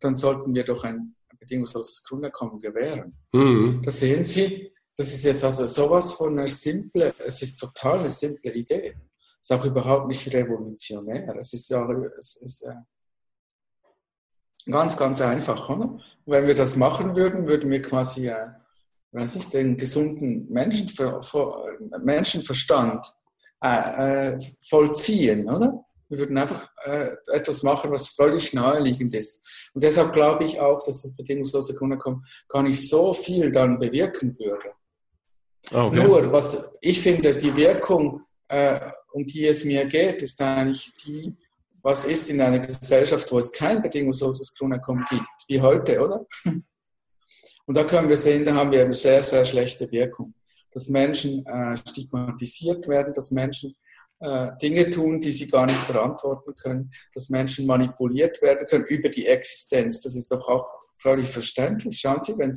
dann sollten wir doch ein bedingungsloses Grundeinkommen gewähren. Mhm. Das sehen Sie, das ist jetzt also sowas von es ist total eine simple Idee. Es ist auch überhaupt nicht revolutionär. Es ist ganz, ganz einfach. Oder? Wenn wir das machen würden, würden wir quasi, den gesunden Menschenverstand vollziehen, oder? Wir würden einfach etwas machen, was völlig naheliegend ist. Und deshalb glaube ich auch, dass das bedingungslose Grundeinkommen gar nicht so viel dann bewirken würde. Okay. Nur, was ich finde, die Wirkung, um die es mir geht, ist eigentlich die, was ist in einer Gesellschaft, wo es kein bedingungsloses Grundeinkommen gibt, wie heute, oder? Und da können wir sehen, da haben wir eine sehr, sehr schlechte Wirkung. Dass Menschen stigmatisiert werden, dass Menschen Dinge tun, die sie gar nicht verantworten können, dass Menschen manipuliert werden können über die Existenz. Das ist doch auch völlig verständlich. Schauen Sie, wenn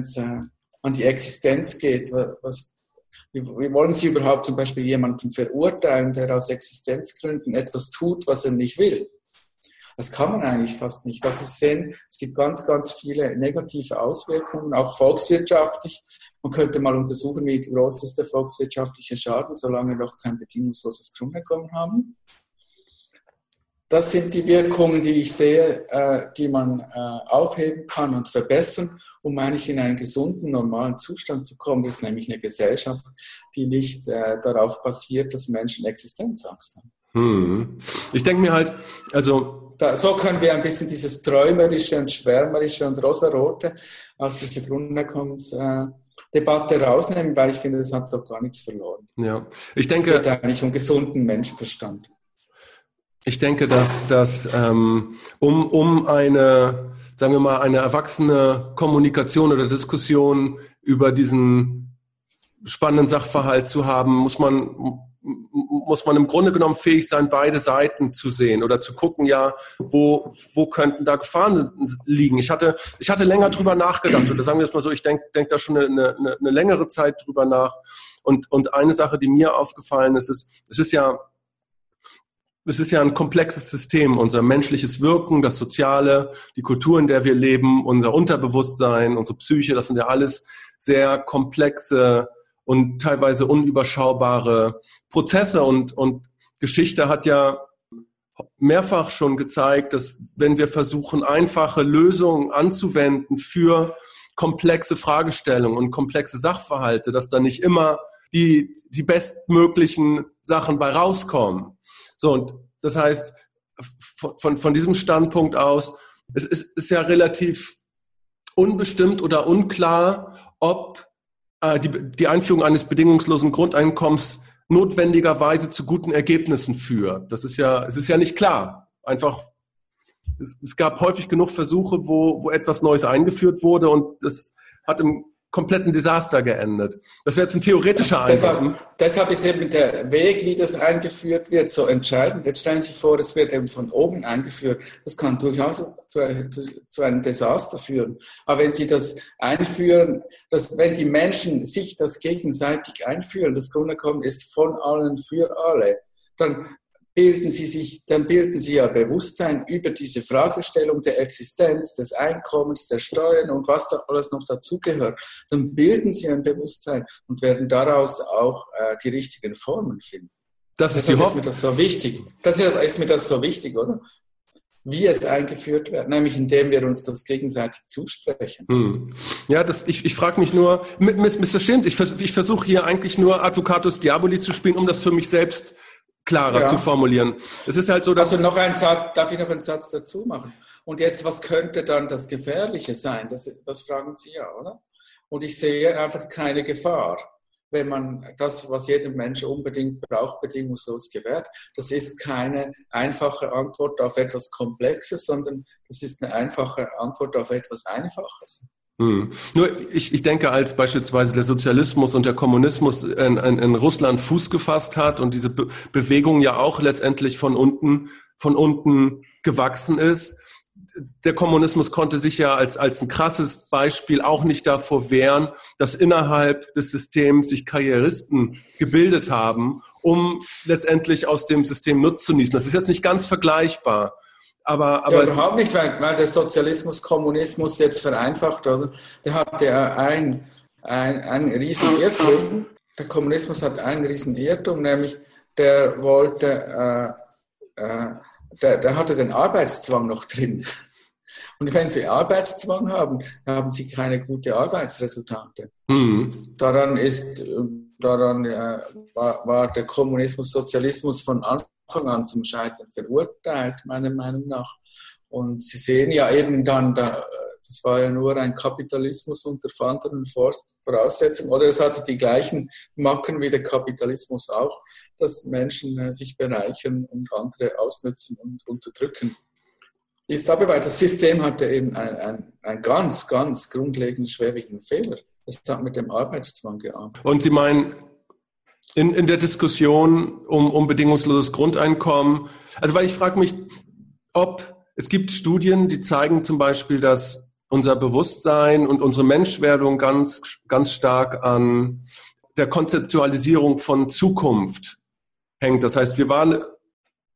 es an die Existenz geht, wie wollen Sie überhaupt zum Beispiel jemanden verurteilen, der aus Existenzgründen etwas tut, was er nicht will? Das kann man eigentlich fast nicht. Das ist Sinn. Es gibt ganz, ganz viele negative Auswirkungen, auch volkswirtschaftlich. Man könnte mal untersuchen, wie groß ist der volkswirtschaftliche Schaden, solange wir noch kein bedingungsloses Grundeinkommen haben. Das sind die Wirkungen, die ich sehe, die man aufheben kann und verbessern, um eigentlich in einen gesunden, normalen Zustand zu kommen. Das ist nämlich eine Gesellschaft, die nicht darauf basiert, dass Menschen Existenzangst haben. Ich denke mir halt, also so können wir ein bisschen dieses Träumerische und Schwärmerische und Rosarote aus dieser Grundeinkommensdebatte rausnehmen, weil ich finde, das hat doch gar nichts verloren. Ja, ich denke, es geht eigentlich um gesunden Menschenverstand. Ich denke, dass um eine, sagen wir mal, eine erwachsene Kommunikation oder Diskussion über diesen spannenden Sachverhalt zu haben, muss man im Grunde genommen fähig sein, beide Seiten zu sehen oder zu gucken, ja, wo könnten da Gefahren liegen. Ich hatte länger drüber nachgedacht, oder sagen wir es mal so, ich denk da schon eine längere Zeit drüber nach. Und eine Sache, die mir aufgefallen ist, ist, es ist ja ein komplexes System, unser menschliches Wirken, das Soziale, die Kultur, in der wir leben, unser Unterbewusstsein, unsere Psyche, das sind ja alles sehr komplexe und teilweise unüberschaubare Prozesse. Und Geschichte hat ja mehrfach schon gezeigt, dass wenn wir versuchen, einfache Lösungen anzuwenden für komplexe Fragestellungen und komplexe Sachverhalte, dass da nicht immer die bestmöglichen Sachen bei rauskommen. So, und das heißt, von diesem Standpunkt aus, es ist ja relativ unbestimmt oder unklar, ob die Einführung eines bedingungslosen Grundeinkommens notwendigerweise zu guten Ergebnissen führt. Es ist ja nicht klar. Einfach, es gab häufig genug Versuche, wo etwas Neues eingeführt wurde und das hat im kompletten Desaster geendet. Das wäre jetzt ein theoretischer Einwand. Deshalb ist eben der Weg, wie das eingeführt wird, so entscheidend. Jetzt stellen Sie sich vor, es wird eben von oben eingeführt. Das kann durchaus zu einem Desaster führen. Aber wenn Sie das einführen, wenn die Menschen sich das gegenseitig einführen, das Grundeinkommen ist von allen für alle, dann bilden Sie ja Bewusstsein über diese Fragestellung der Existenz, des Einkommens, der Steuern und was da alles noch dazugehört. Dann bilden Sie ein Bewusstsein und werden daraus auch die richtigen Formen finden. Deshalb ist mir das so wichtig. Deshalb ist mir das so wichtig, oder? Wie es eingeführt wird, nämlich indem wir uns das gegenseitig zusprechen. Hm. Ja, ich frage mich nur, missverstehen Sie, ich versuche hier eigentlich nur Advocatus Diaboli zu spielen, um das für mich selbst klarer zu formulieren. Es ist halt so, dass... Also darf ich noch einen Satz dazu machen? Und jetzt, was könnte dann das Gefährliche sein? Das fragen Sie ja, oder? Und ich sehe einfach keine Gefahr, wenn man das, was jeder Mensch unbedingt braucht, bedingungslos gewährt. Das ist keine einfache Antwort auf etwas Komplexes, sondern das ist eine einfache Antwort auf etwas Einfaches. Hm. Nur ich denke, als beispielsweise der Sozialismus und der Kommunismus in Russland Fuß gefasst hat und diese Bewegung ja auch letztendlich von unten gewachsen ist, der Kommunismus konnte sich ja als ein krasses Beispiel auch nicht davor wehren, dass innerhalb des Systems sich Karrieristen gebildet haben, um letztendlich aus dem System Nutzen zu genießen. Das ist jetzt nicht ganz vergleichbar. Aber ja, überhaupt nicht, weil der Sozialismus, Kommunismus jetzt vereinfacht, oder? Der hatte ja einen riesen Irrtum. Der Kommunismus hat einen riesen Irrtum, nämlich der wollte, der hatte den Arbeitszwang noch drin. Und wenn Sie Arbeitszwang haben, haben Sie keine guten Arbeitsresultate. Mhm. Daran war der Kommunismus, Sozialismus von Anfang an zum Scheitern verurteilt, meiner Meinung nach. Und Sie sehen ja eben dann, das war ja nur ein Kapitalismus unter anderen Voraussetzungen, oder es hatte die gleichen Macken wie der Kapitalismus auch, dass Menschen sich bereichern und andere ausnutzen und unterdrücken. Ist aber, weil das System hatte eben einen ganz, ganz grundlegend schwerwiegenden Fehler. Es hat mit dem Arbeitszwang gearbeitet. Und Sie meinen, in der Diskussion um bedingungsloses Grundeinkommen, also weil ich frage mich, es gibt Studien, die zeigen zum Beispiel, dass unser Bewusstsein und unsere Menschwerdung ganz, ganz stark an der Konzeptualisierung von Zukunft hängt. Das heißt, wir waren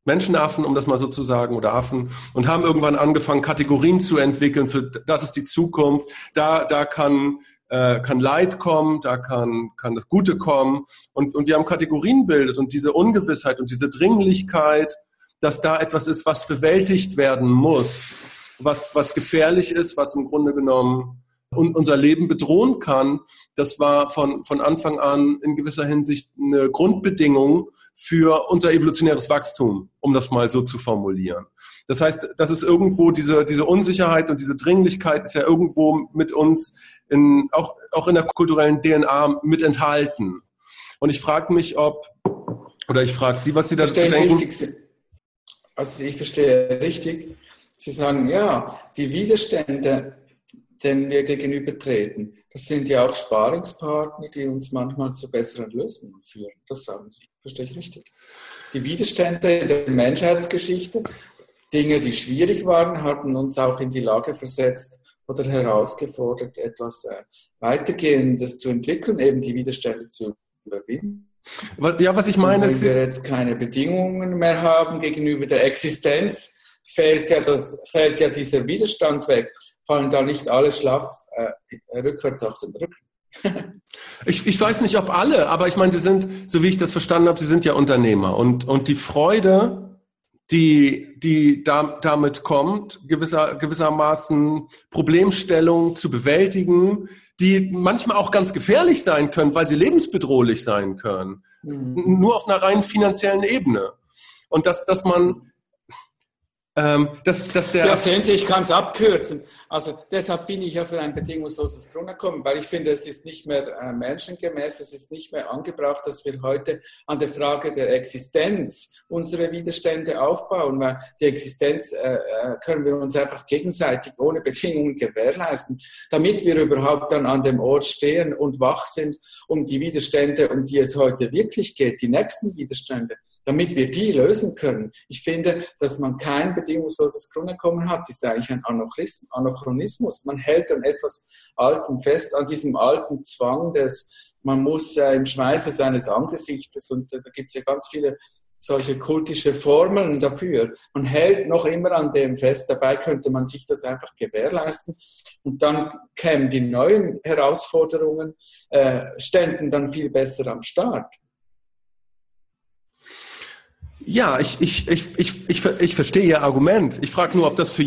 Menschenaffen, um das mal so zu sagen, oder Affen, und haben irgendwann angefangen, Kategorien zu entwickeln für das ist die Zukunft, da kann Leid kommen, da kann das Gute kommen. Und wir haben Kategorien gebildet und diese Ungewissheit und diese Dringlichkeit, dass da etwas ist, was bewältigt werden muss, was gefährlich ist, was im Grunde genommen unser Leben bedrohen kann. Das war von Anfang an in gewisser Hinsicht eine Grundbedingung für unser evolutionäres Wachstum, um das mal so zu formulieren. Das heißt, das ist irgendwo diese Unsicherheit und diese Dringlichkeit ist ja irgendwo mit uns auch in der kulturellen DNA mit enthalten. Und ich frage mich, ich frage Sie, was Sie dazu denken. Ich verstehe richtig. Sie sagen, ja, die Widerstände, denen wir gegenübertreten. Das sind ja auch Sparingspartner, die uns manchmal zu besseren Lösungen führen. Das sagen Sie, verstehe ich richtig. Die Widerstände in der Menschheitsgeschichte, Dinge, die schwierig waren, hatten uns auch in die Lage versetzt oder herausgefordert, etwas Weitergehendes zu entwickeln, eben die Widerstände zu überwinden. Ja, was ich meine, wenn wir jetzt keine Bedingungen mehr haben gegenüber der Existenz, fällt ja dieser Widerstand weg, fallen da nicht alle schlaff rückwärts auf den Rücken. Ich weiß nicht, ob alle, aber ich meine, sie sind, so wie ich das verstanden habe, sie sind ja Unternehmer. Und die Freude, die damit kommt, gewissermaßen Problemstellungen zu bewältigen, die manchmal auch ganz gefährlich sein können, weil sie lebensbedrohlich sein können. Mhm. Nur auf einer rein finanziellen Ebene. Und dass man... ja, sehen Sie, ich kann es abkürzen. Also deshalb bin ich ja für ein bedingungsloses Grundeinkommen, weil ich finde, es ist nicht mehr menschengemäß, es ist nicht mehr angebracht, dass wir heute an der Frage der Existenz unsere Widerstände aufbauen, weil die Existenz können wir uns einfach gegenseitig ohne Bedingungen gewährleisten, damit wir überhaupt dann an dem Ort stehen und wach sind, um die Widerstände, um die es heute wirklich geht, die nächsten Widerstände, damit wir die lösen können. Ich finde, dass man kein bedingungsloses Grundeinkommen hat, ist eigentlich ein Anachronismus. Man hält an etwas Altem fest, an diesem alten Zwang, man muss im Schweiße seines Angesichtes, und da gibt es ja ganz viele solche kultische Formeln dafür. Man hält noch immer an dem fest, dabei könnte man sich das einfach gewährleisten. Und dann kämen die neuen Herausforderungen, ständen dann viel besser am Start. Ja, ich verstehe Ihr Argument. Ich frage nur, ob das für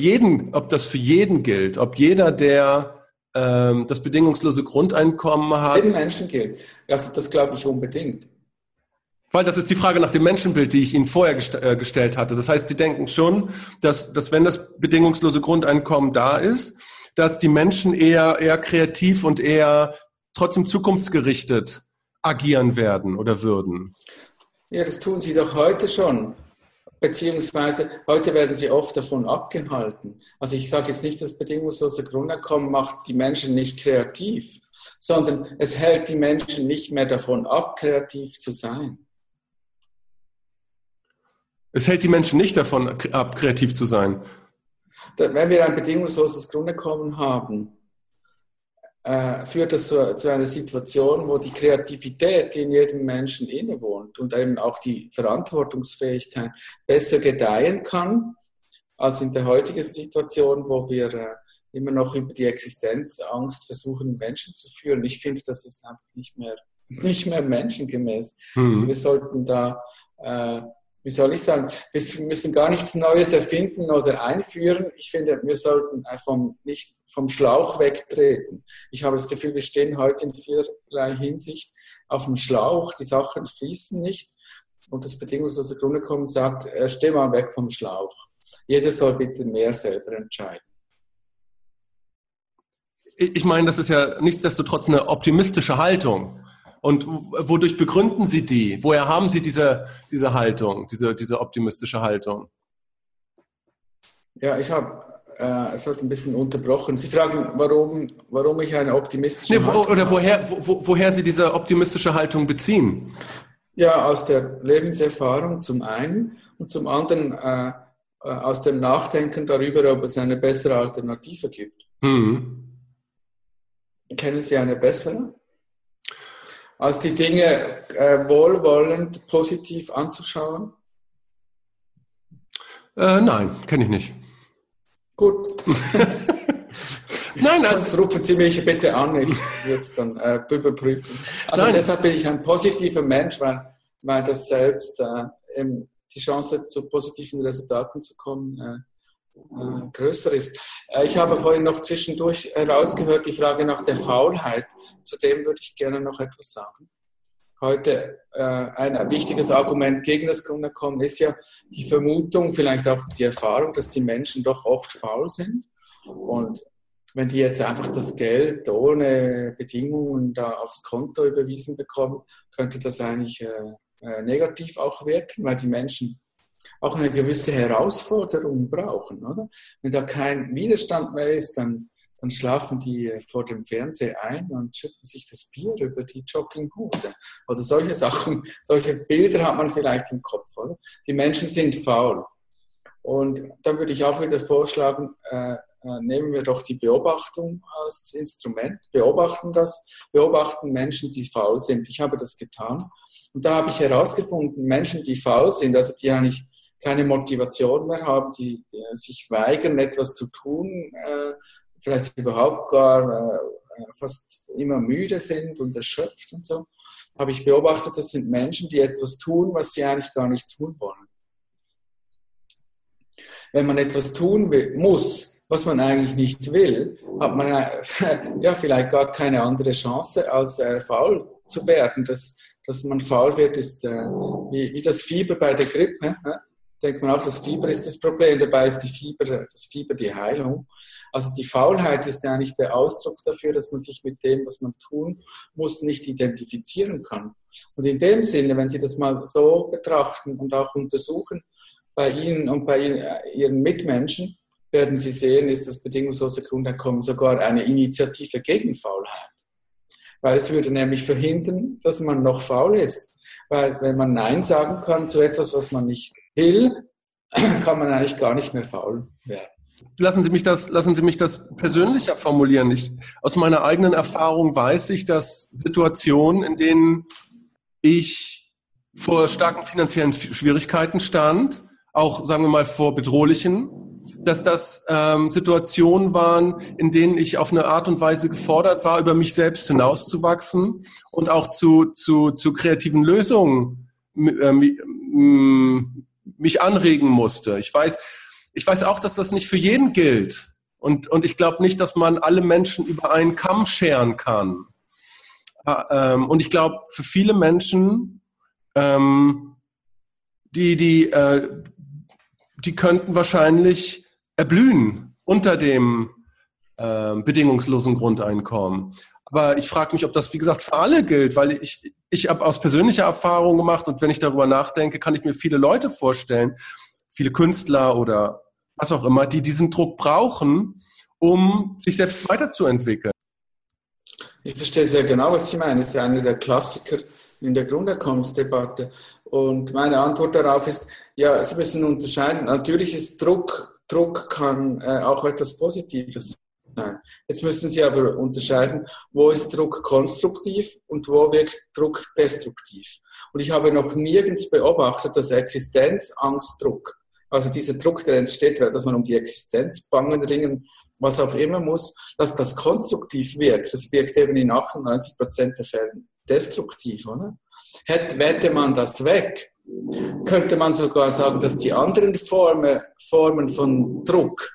jeden gilt, ob jeder, der das bedingungslose Grundeinkommen hat. Jeden Menschen gilt. Das glaube ich unbedingt. Weil das ist die Frage nach dem Menschenbild, die ich Ihnen vorher gestellt hatte. Das heißt, Sie denken schon, dass wenn das bedingungslose Grundeinkommen da ist, dass die Menschen eher kreativ und eher trotzdem zukunftsgerichtet agieren werden oder würden. Ja, das tun sie doch heute schon, beziehungsweise heute werden sie oft davon abgehalten. Also ich sage jetzt nicht, das bedingungslose Grundeinkommen macht die Menschen nicht kreativ, sondern es hält die Menschen nicht mehr davon ab, kreativ zu sein. Es hält die Menschen nicht davon ab, kreativ zu sein? Wenn wir ein bedingungsloses Grundeinkommen haben, führt das zu einer Situation, wo die Kreativität, die in jedem Menschen innewohnt und eben auch die Verantwortungsfähigkeit besser gedeihen kann, als in der heutigen Situation, wo wir immer noch über die Existenzangst versuchen, Menschen zu führen. Ich finde, das ist einfach nicht mehr menschengemäß. Mhm. Wir sollten da, wir müssen gar nichts Neues erfinden oder einführen. Ich finde, wir sollten nicht vom Schlauch wegtreten. Ich habe das Gefühl, wir stehen heute in vielerlei Hinsicht auf dem Schlauch. Die Sachen fließen nicht. Und das bedingungslose Grundeinkommen sagt, steh mal weg vom Schlauch. Jeder soll bitte mehr selber entscheiden. Ich meine, das ist ja nichtsdestotrotz eine optimistische Haltung. Und wodurch begründen Sie die? Woher haben Sie diese Haltung, diese optimistische Haltung? Ja, ich habe es hat ein bisschen unterbrochen. Sie fragen, warum ich eine optimistische Haltung habe? Oder woher Sie diese optimistische Haltung beziehen? Ja, aus der Lebenserfahrung zum einen und zum anderen aus dem Nachdenken darüber, ob es eine bessere Alternative gibt. Mhm. Kennen Sie eine bessere? Als die Dinge wohlwollend, positiv anzuschauen? Nein, kenne ich nicht. Gut. Nein, sonst rufen Sie mich bitte an, ich würde es dann überprüfen. Also Deshalb bin ich ein positiver Mensch, weil das selbst die Chance, zu positiven Resultaten zu kommen, größer ist. Ich habe vorhin noch zwischendurch herausgehört, die Frage nach der Faulheit. Zu dem würde ich gerne noch etwas sagen. Heute ein wichtiges Argument gegen das Grundeinkommen ist ja die Vermutung, vielleicht auch die Erfahrung, dass die Menschen doch oft faul sind. Und wenn die jetzt einfach das Geld ohne Bedingungen da aufs Konto überwiesen bekommen, könnte das eigentlich negativ auch wirken, weil die Menschen auch eine gewisse Herausforderung brauchen, oder? Wenn da kein Widerstand mehr ist, dann Dann schlafen die vor dem Fernseher ein und schütten sich das Bier über die Jogginghose. Oder solche Sachen, solche Bilder hat man vielleicht im Kopf. Oder? Die Menschen sind faul. Und dann würde ich auch wieder vorschlagen, nehmen wir doch die Beobachtung als Instrument, beobachten Menschen, die faul sind. Ich habe das getan und da habe ich herausgefunden, Menschen, die faul sind, also die eigentlich keine Motivation mehr haben, die sich weigern, etwas zu tun, vielleicht überhaupt gar fast immer müde sind und erschöpft und so, habe ich beobachtet, das sind Menschen, die etwas tun, was sie eigentlich gar nicht tun wollen. Wenn man etwas tun muss, was man eigentlich nicht will, hat man ja vielleicht gar keine andere Chance, als faul zu werden. Dass man faul wird, ist wie das Fieber bei der Grippe. Denkt man auch, das Fieber ist das Problem, dabei ist das Fieber die Heilung. Also die Faulheit ist eigentlich der Ausdruck dafür, dass man sich mit dem, was man tun muss, nicht identifizieren kann. Und in dem Sinne, wenn Sie das mal so betrachten und auch untersuchen, bei Ihnen und bei Ihren Mitmenschen, werden Sie sehen, ist das bedingungslose Grundeinkommen sogar eine Initiative gegen Faulheit. Weil es würde nämlich verhindern, dass man noch faul ist. Weil wenn man Nein sagen kann zu etwas, was man nicht will, kann man eigentlich gar nicht mehr faul werden. Lassen Sie mich das persönlicher formulieren. Aus meiner eigenen Erfahrung weiß ich, dass Situationen, in denen ich vor starken finanziellen Schwierigkeiten stand, auch sagen wir mal vor bedrohlichen, dass das Situationen waren, in denen ich auf eine Art und Weise gefordert war, über mich selbst hinauszuwachsen und auch zu kreativen Lösungen mich anregen musste. Ich weiß auch, dass das nicht für jeden gilt. Und ich glaube nicht, dass man alle Menschen über einen Kamm scheren kann. Und ich glaube, für viele Menschen, die könnten wahrscheinlich erblühen unter dem bedingungslosen Grundeinkommen. Aber ich frage mich, ob das, wie gesagt, für alle gilt, weil ich habe aus persönlicher Erfahrung gemacht und wenn ich darüber nachdenke, kann ich mir viele Leute vorstellen, viele Künstler oder was auch immer, die diesen Druck brauchen, um sich selbst weiterzuentwickeln. Ich verstehe sehr genau, was Sie meinen. Das ist einer der Klassiker in der Grundeinkommensdebatte. Und meine Antwort darauf ist, ja, Sie müssen unterscheiden. Natürlich ist Druck kann auch etwas Positives sein. Jetzt müssen Sie aber unterscheiden, wo ist Druck konstruktiv und wo wirkt Druck destruktiv. Und ich habe noch nirgends beobachtet, dass Existenzangstdruck, also dieser Druck, der entsteht, dass man um die Existenz bangen, ringen, was auch immer muss, dass das konstruktiv wirkt. Das wirkt eben in 98% der Fälle destruktiv, oder? Wette man das weg, könnte man sogar sagen, dass die anderen Formen von Druck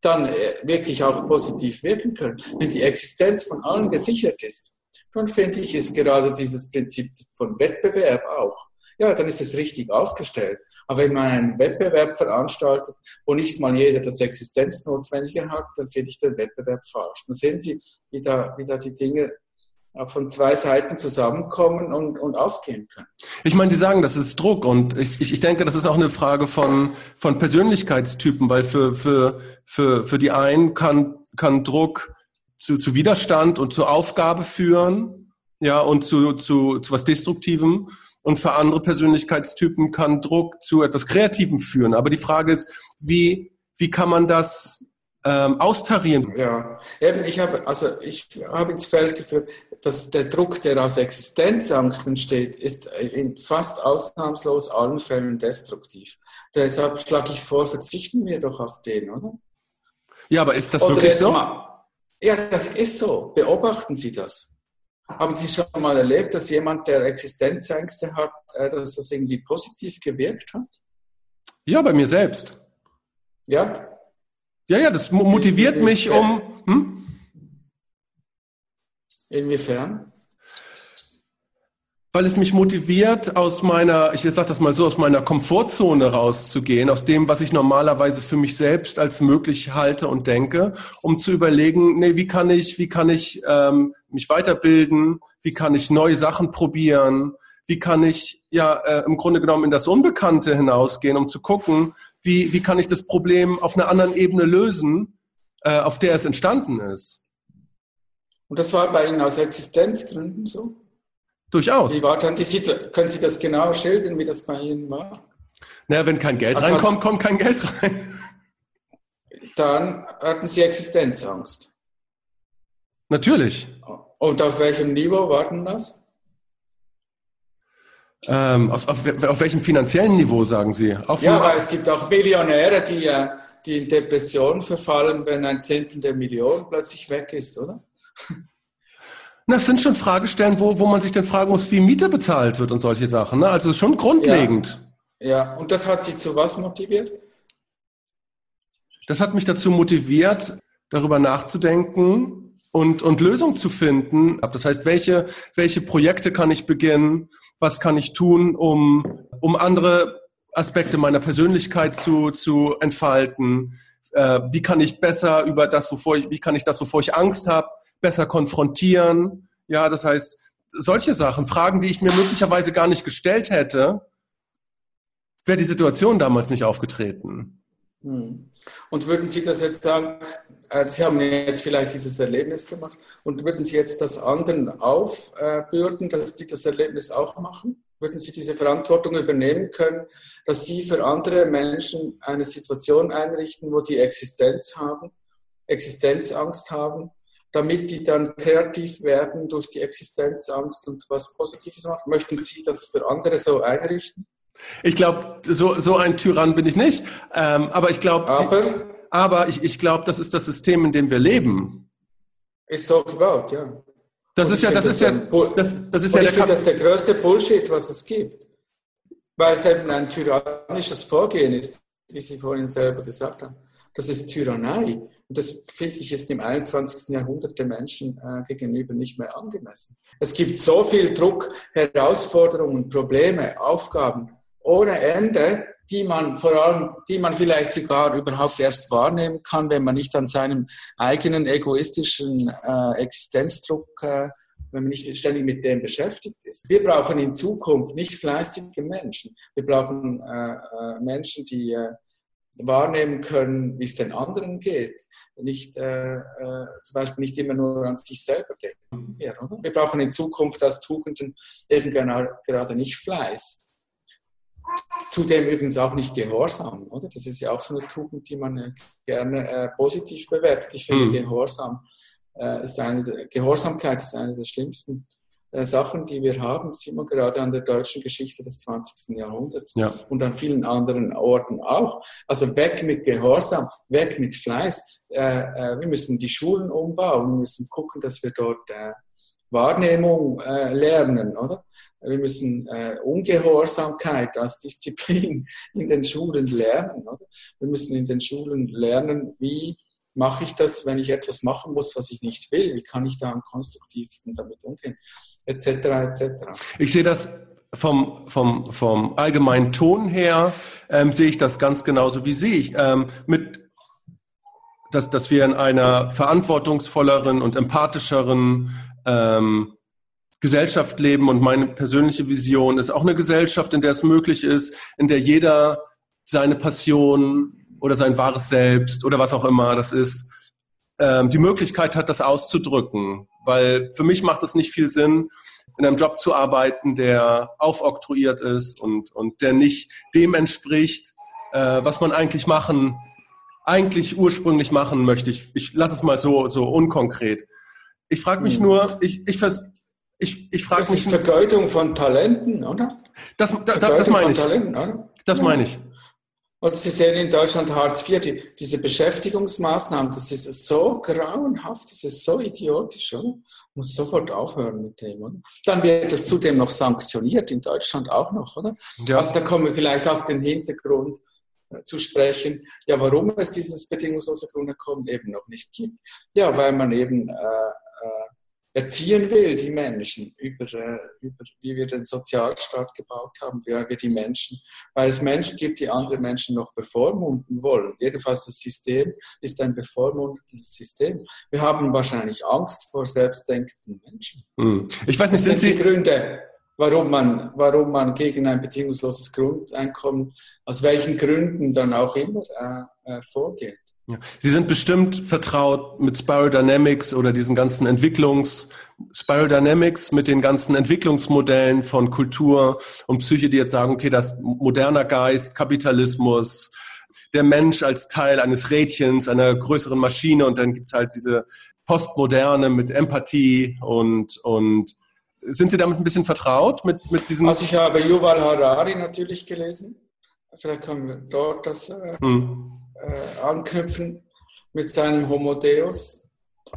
dann wirklich auch positiv wirken können. Wenn die Existenz von allen gesichert ist, dann finde ich, ist gerade dieses Prinzip von Wettbewerb auch. Ja, dann ist es richtig aufgestellt. Aber wenn man einen Wettbewerb veranstaltet, wo nicht mal jeder das Existenznotwendige hat, dann finde ich den Wettbewerb falsch. Dann sehen Sie, wie da die Dinge von zwei Seiten zusammenkommen und aufgehen können. Ich meine, Sie sagen, das ist Druck und ich denke, das ist auch eine Frage von Persönlichkeitstypen, weil für die einen kann Druck zu Widerstand und zur Aufgabe führen, ja, und zu was Destruktivem, und für andere Persönlichkeitstypen kann Druck zu etwas Kreativem führen. Aber die Frage ist, wie kann man das austarieren? Ja, eben, ich habe ins Feld geführt, dass der Druck, der aus Existenzangst entsteht, ist in fast ausnahmslos allen Fällen destruktiv. Deshalb schlage ich vor, verzichten wir doch auf den, oder? Ja, aber ist das oder wirklich so? Ja, das ist so. Beobachten Sie das. Haben Sie schon mal erlebt, dass jemand, der Existenzängste hat, dass das irgendwie positiv gewirkt hat? Ja, bei mir selbst. Ja? Ja, das motiviert mich um... Inwiefern? Weil es mich motiviert, aus meiner Komfortzone rauszugehen, aus dem, was ich normalerweise für mich selbst als möglich halte und denke, um zu überlegen, nee, wie kann ich mich weiterbilden, wie kann ich neue Sachen probieren, wie kann ich im Grunde genommen in das Unbekannte hinausgehen, um zu gucken, wie kann ich das Problem auf einer anderen Ebene lösen, auf der es entstanden ist. Und das war bei Ihnen aus Existenzgründen so? Durchaus. Wie war dann die Situation? Können Sie das genau schildern, wie das bei Ihnen war? Naja, wenn kein Geld reinkommt, kommt kein Geld rein. Dann hatten Sie Existenzangst. Natürlich. Und auf welchem Niveau war denn das? Auf welchem finanziellen Niveau, sagen Sie? Aber es gibt auch Millionäre, die in Depressionen verfallen, wenn ein Zehntel der Million plötzlich weg ist, oder? Das sind schon Fragestellen, wo man sich dann fragen muss, wie Miete bezahlt wird und solche Sachen. Ne? Also schon grundlegend. Ja, und das hat Sie zu was motiviert? Das hat mich dazu motiviert, darüber nachzudenken und Lösungen zu finden. Das heißt, welche Projekte kann ich beginnen? Was kann ich tun, um andere Aspekte meiner Persönlichkeit zu entfalten? Wie kann ich besser über das, wovor ich Angst habe, besser konfrontieren? Ja, das heißt, solche Sachen, Fragen, die ich mir möglicherweise gar nicht gestellt hätte, wäre die Situation damals nicht aufgetreten. Und würden Sie das jetzt sagen, Sie haben jetzt vielleicht dieses Erlebnis gemacht, und würden Sie jetzt das anderen aufbürden, dass die das Erlebnis auch machen? Würden Sie diese Verantwortung übernehmen können, dass Sie für andere Menschen eine Situation einrichten, wo die Existenzangst haben, damit die dann kreativ werden durch die Existenzangst und was Positives machen? Möchten Sie das für andere so einrichten? Ich glaube, so ein Tyrann bin ich nicht. Aber ich glaube, das ist das System, in dem wir leben. Ist so gebaut, ja. Das ist der größte Bullshit, was es gibt. Weil es eben ein tyrannisches Vorgehen ist, wie Sie vorhin selber gesagt haben. Das ist Tyrannei. Und das, finde ich, ist im 21. Jahrhundert den Menschen gegenüber nicht mehr angemessen. Es gibt so viel Druck, Herausforderungen, Probleme, Aufgaben ohne Ende, die man vielleicht sogar überhaupt erst wahrnehmen kann, wenn man nicht an seinem eigenen egoistischen Existenzdruck, wenn man nicht ständig mit dem beschäftigt ist. Wir brauchen in Zukunft nicht fleißige Menschen. Wir brauchen Menschen, die wahrnehmen können, wie es den anderen geht. Nicht zum Beispiel nicht immer nur an sich selber denken. Ja, oder? Wir brauchen in Zukunft als Tugenden eben gerade nicht Fleiß. Zudem übrigens auch nicht Gehorsam, oder? Das ist ja auch so eine Tugend, die man gerne positiv bewertet. Ich finde, Gehorsamkeit ist eine der schlimmsten Sachen, die wir haben. Das sieht man gerade an der deutschen Geschichte des 20. Jahrhunderts und an vielen anderen Orten auch. Also weg mit Gehorsam, weg mit Fleiß. Wir müssen die Schulen umbauen, wir müssen gucken, dass wir dort Wahrnehmung lernen, oder? Wir müssen Ungehorsamkeit als Disziplin in den Schulen lernen, oder? Wir müssen in den Schulen lernen, wie mache ich das, wenn ich etwas machen muss, was ich nicht will? Wie kann ich da am konstruktivsten damit umgehen? Etc. etc. Ich sehe das vom allgemeinen Ton her, sehe ich das ganz genauso wie Sie. Dass wir in einer verantwortungsvolleren und empathischeren Gesellschaft leben, und meine persönliche Vision ist auch eine Gesellschaft, in der es möglich ist, in der jeder seine Passion oder sein wahres Selbst oder was auch immer das ist, die Möglichkeit hat, das auszudrücken. Weil für mich macht es nicht viel Sinn, in einem Job zu arbeiten, der aufoktroyiert ist und der nicht dem entspricht, was man eigentlich ursprünglich machen möchte. Ich lasse es mal so unkonkret. Ich frage mich nur, ich frage mich... Das ist Vergeutung von Talenten, oder? Das meine ich. Talenten, oder? Das meine ich. Und Sie sehen in Deutschland Hartz IV, diese Beschäftigungsmaßnahmen, das ist so grauenhaft, das ist so idiotisch, oder? Muss sofort aufhören mit dem, oder? Dann wird das zudem noch sanktioniert, in Deutschland auch noch, oder? Ja. Also da kommen wir vielleicht auf den Hintergrund zu sprechen, ja, warum es dieses bedingungslose Grundeinkommen eben noch nicht gibt. Ja, weil man eben erziehen will, die Menschen, über wie wir den Sozialstaat gebaut haben, wie wir die Menschen, weil es Menschen gibt, die andere Menschen noch bevormunden wollen. Jedenfalls das System ist ein bevormundendes System. Wir haben wahrscheinlich Angst vor selbstdenkenden Menschen. Ich weiß nicht, sind die Gründe, warum man gegen ein bedingungsloses Grundeinkommen, aus welchen Gründen dann auch immer, vorgeht. Sie sind bestimmt vertraut mit Spiral Dynamics oder diesen ganzen Spiral Dynamics mit den ganzen Entwicklungsmodellen von Kultur und Psyche, die jetzt sagen, okay, das moderner Geist, Kapitalismus, der Mensch als Teil eines Rädchens, einer größeren Maschine, und dann gibt's halt diese Postmoderne mit Empathie und sind Sie damit ein bisschen vertraut mit diesen? Also ich habe Yuval Harari natürlich gelesen. Vielleicht können wir dort das anknüpfen mit seinem Homo Deus.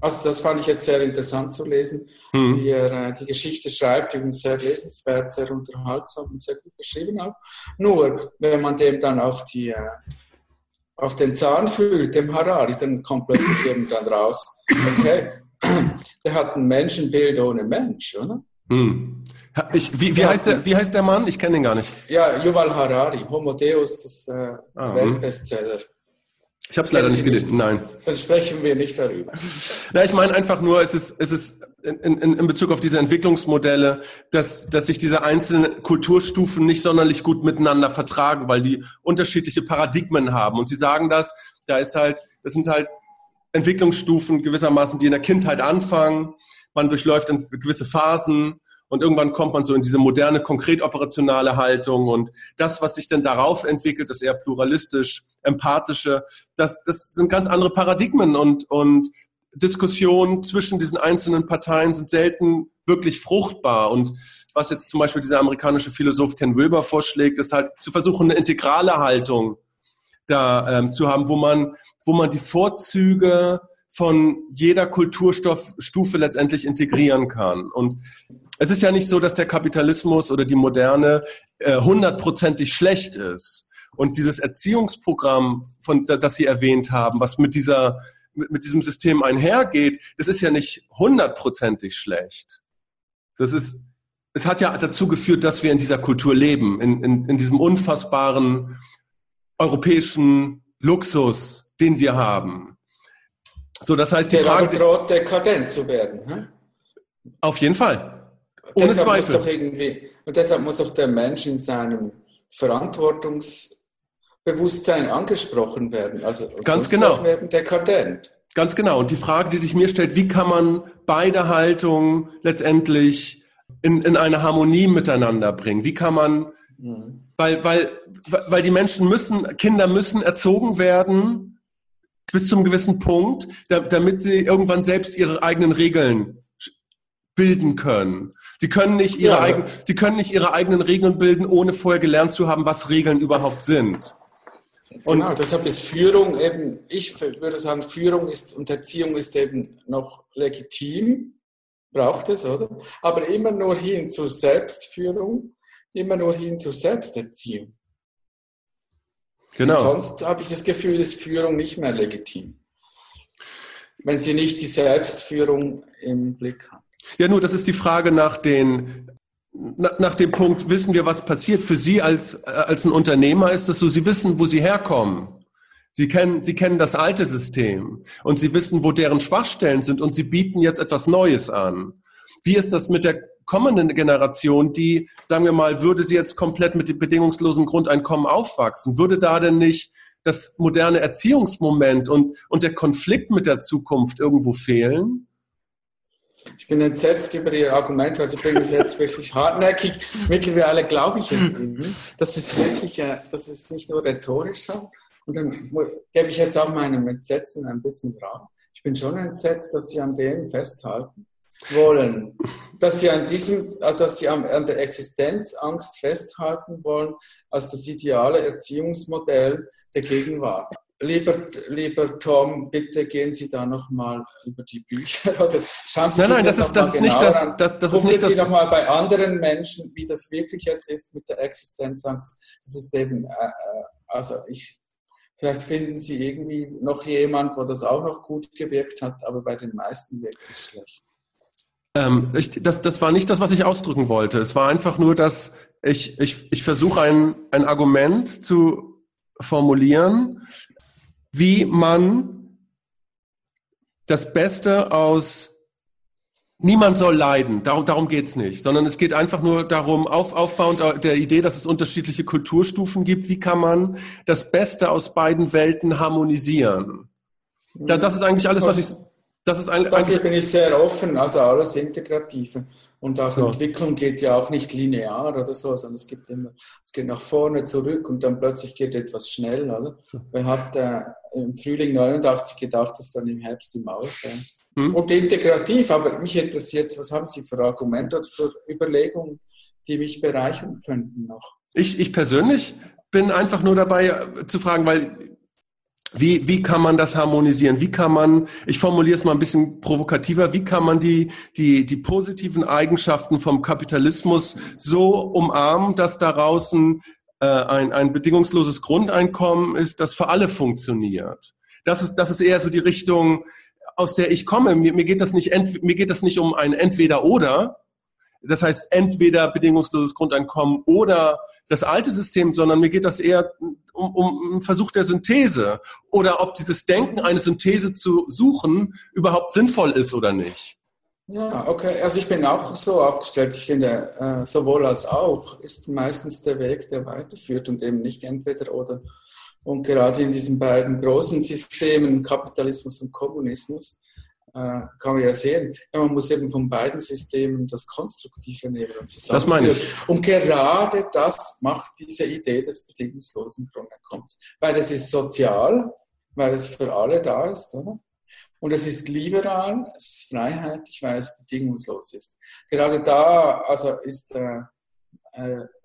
Also das fand ich jetzt sehr interessant zu lesen, wie er die Geschichte schreibt, übrigens sehr lesenswert, sehr unterhaltsam und sehr gut geschrieben auch. Nur, wenn man dem dann auf den Zahn fühlt, dem Harari, dann kommt plötzlich irgendwann raus, okay, der hat ein Menschenbild ohne Mensch, oder? Wie heißt der Mann? Ich kenne den gar nicht. Ja, Yuval Harari, Homo Deus, das Weltbestseller. Ich habe es leider nicht gelesen, nein. Dann sprechen wir nicht darüber. Na, ich meine einfach nur, es ist in Bezug auf diese Entwicklungsmodelle, dass sich diese einzelnen Kulturstufen nicht sonderlich gut miteinander vertragen, weil die unterschiedliche Paradigmen haben. Und sie sagen das, das sind halt Entwicklungsstufen gewissermaßen, die in der Kindheit anfangen. Man durchläuft dann gewisse Phasen und irgendwann kommt man so in diese moderne, konkret operationale Haltung, und das, was sich dann darauf entwickelt, das eher pluralistisch, empathische, das sind ganz andere Paradigmen, und Diskussionen zwischen diesen einzelnen Parteien sind selten wirklich fruchtbar. Und was jetzt zum Beispiel dieser amerikanische Philosoph Ken Wilber vorschlägt, ist halt zu versuchen, eine integrale Haltung da zu haben, wo man die Vorzüge von jeder Kulturstufe letztendlich integrieren kann. Und es ist ja nicht so, dass der Kapitalismus oder die Moderne hundertprozentig schlecht ist. Und dieses Erziehungsprogramm, das Sie erwähnt haben, was mit diesem System einhergeht, das ist ja nicht hundertprozentig schlecht. Es hat ja dazu geführt, dass wir in dieser Kultur leben, in diesem unfassbaren europäischen Luxus, den wir haben. So, das heißt, die Frage droht, dekadent zu werden. Auf jeden Fall. Ohne Zweifel. Deshalb muss doch der Mensch in seinem Verantwortungsbewusstsein angesprochen werden. Also ganz genau. Werden dekadent. Ganz genau. Und die Frage, die sich mir stellt, wie kann man beide Haltungen letztendlich in eine Harmonie miteinander bringen? Wie kann man, weil die Menschen Kinder müssen erzogen werden, bis zum gewissen Punkt, damit sie irgendwann selbst ihre eigenen Regeln bilden können. Sie können nicht ihre eigenen Regeln bilden, ohne vorher gelernt zu haben, was Regeln überhaupt sind. Und genau, deshalb ist Führung eben, ich würde sagen, Führung ist und Erziehung ist eben noch legitim, braucht es, oder? Aber immer nur hin zur Selbstführung, immer nur hin zur Selbsterziehung. Genau. Sonst habe ich das Gefühl, ist Führung nicht mehr legitim, wenn sie nicht die Selbstführung im Blick haben. Ja, nur das ist die Frage nach dem Punkt, wissen wir, was passiert? Für Sie als ein Unternehmer ist es so, Sie wissen, wo Sie herkommen. Sie kennen das alte System und Sie wissen, wo deren Schwachstellen sind, und Sie bieten jetzt etwas Neues an. Wie ist das mit der kommenden Generation, die, sagen wir mal, würde sie jetzt komplett mit dem bedingungslosen Grundeinkommen aufwachsen, würde da denn nicht das moderne Erziehungsmoment und der Konflikt mit der Zukunft irgendwo fehlen? Ich bin entsetzt über Ihr Argument, also ich bringe es jetzt wirklich hartnäckig. Mittlerweile glaube ich es Ihnen. Das ist nicht nur rhetorisch so. Und dann gebe ich jetzt auch meinem Entsetzen ein bisschen Raum. Ich bin schon entsetzt, dass Sie an denen festhalten wollen, dass sie an der Existenzangst festhalten wollen als das ideale Erziehungsmodell der Gegenwart. Lieber Tom, bitte gehen Sie da nochmal über die Bücher oder schauen Sie sich das nochmal bei anderen Menschen, wie das wirklich jetzt ist mit der Existenzangst. Das ist eben, vielleicht finden Sie irgendwie noch jemand, wo das auch noch gut gewirkt hat, aber bei den meisten wirkt es schlecht. Das war nicht das, was ich ausdrücken wollte. Es war einfach nur, dass ich versuche, ein Argument zu formulieren, wie man das Beste aus niemand soll leiden. Darum geht's nicht, sondern es geht einfach nur darum, aufbauend der Idee, dass es unterschiedliche Kulturstufen gibt, wie kann man das Beste aus beiden Welten harmonisieren? Das ist eigentlich alles, was ich... Dafür bin ich sehr offen, also alles Integrative. Und auch Entwicklung geht ja auch nicht linear oder so, sondern es geht nach vorne, zurück und dann plötzlich geht etwas schnell. Oder? So. Man hat im Frühling 89 gedacht, dass dann im Herbst die Mauer Und integrativ, aber mich interessiert, was haben Sie für Argumente oder für Überlegungen, die mich bereichern könnten noch? Ich persönlich bin einfach nur dabei zu fragen, weil... Wie kann man das harmonisieren? Wie kann man, ich formuliere es mal ein bisschen provokativer, wie kann man die positiven Eigenschaften vom Kapitalismus so umarmen, dass daraus ein bedingungsloses Grundeinkommen ist, das für alle funktioniert? Das ist eher so die Richtung, aus der ich komme. Mir geht das nicht um ein Entweder-Oder. Das heißt, entweder bedingungsloses Grundeinkommen oder das alte System, sondern mir geht das eher um einen Versuch der Synthese oder ob dieses Denken, eine Synthese zu suchen, überhaupt sinnvoll ist oder nicht. Ja, okay. Also ich bin auch so aufgestellt. Ich finde, sowohl als auch ist meistens der Weg, der weiterführt und eben nicht entweder oder. Und gerade in diesen beiden großen Systemen, Kapitalismus und Kommunismus, kann man ja sehen. Man muss eben von beiden Systemen das Konstruktive nehmen und zusammenführen. Das meine ich. Und gerade das macht diese Idee des bedingungslosen Grundeinkommens. Weil es ist sozial, weil es für alle da ist, oder? Und es ist liberal, es ist freiheitlich, weil es bedingungslos ist. Gerade da also ist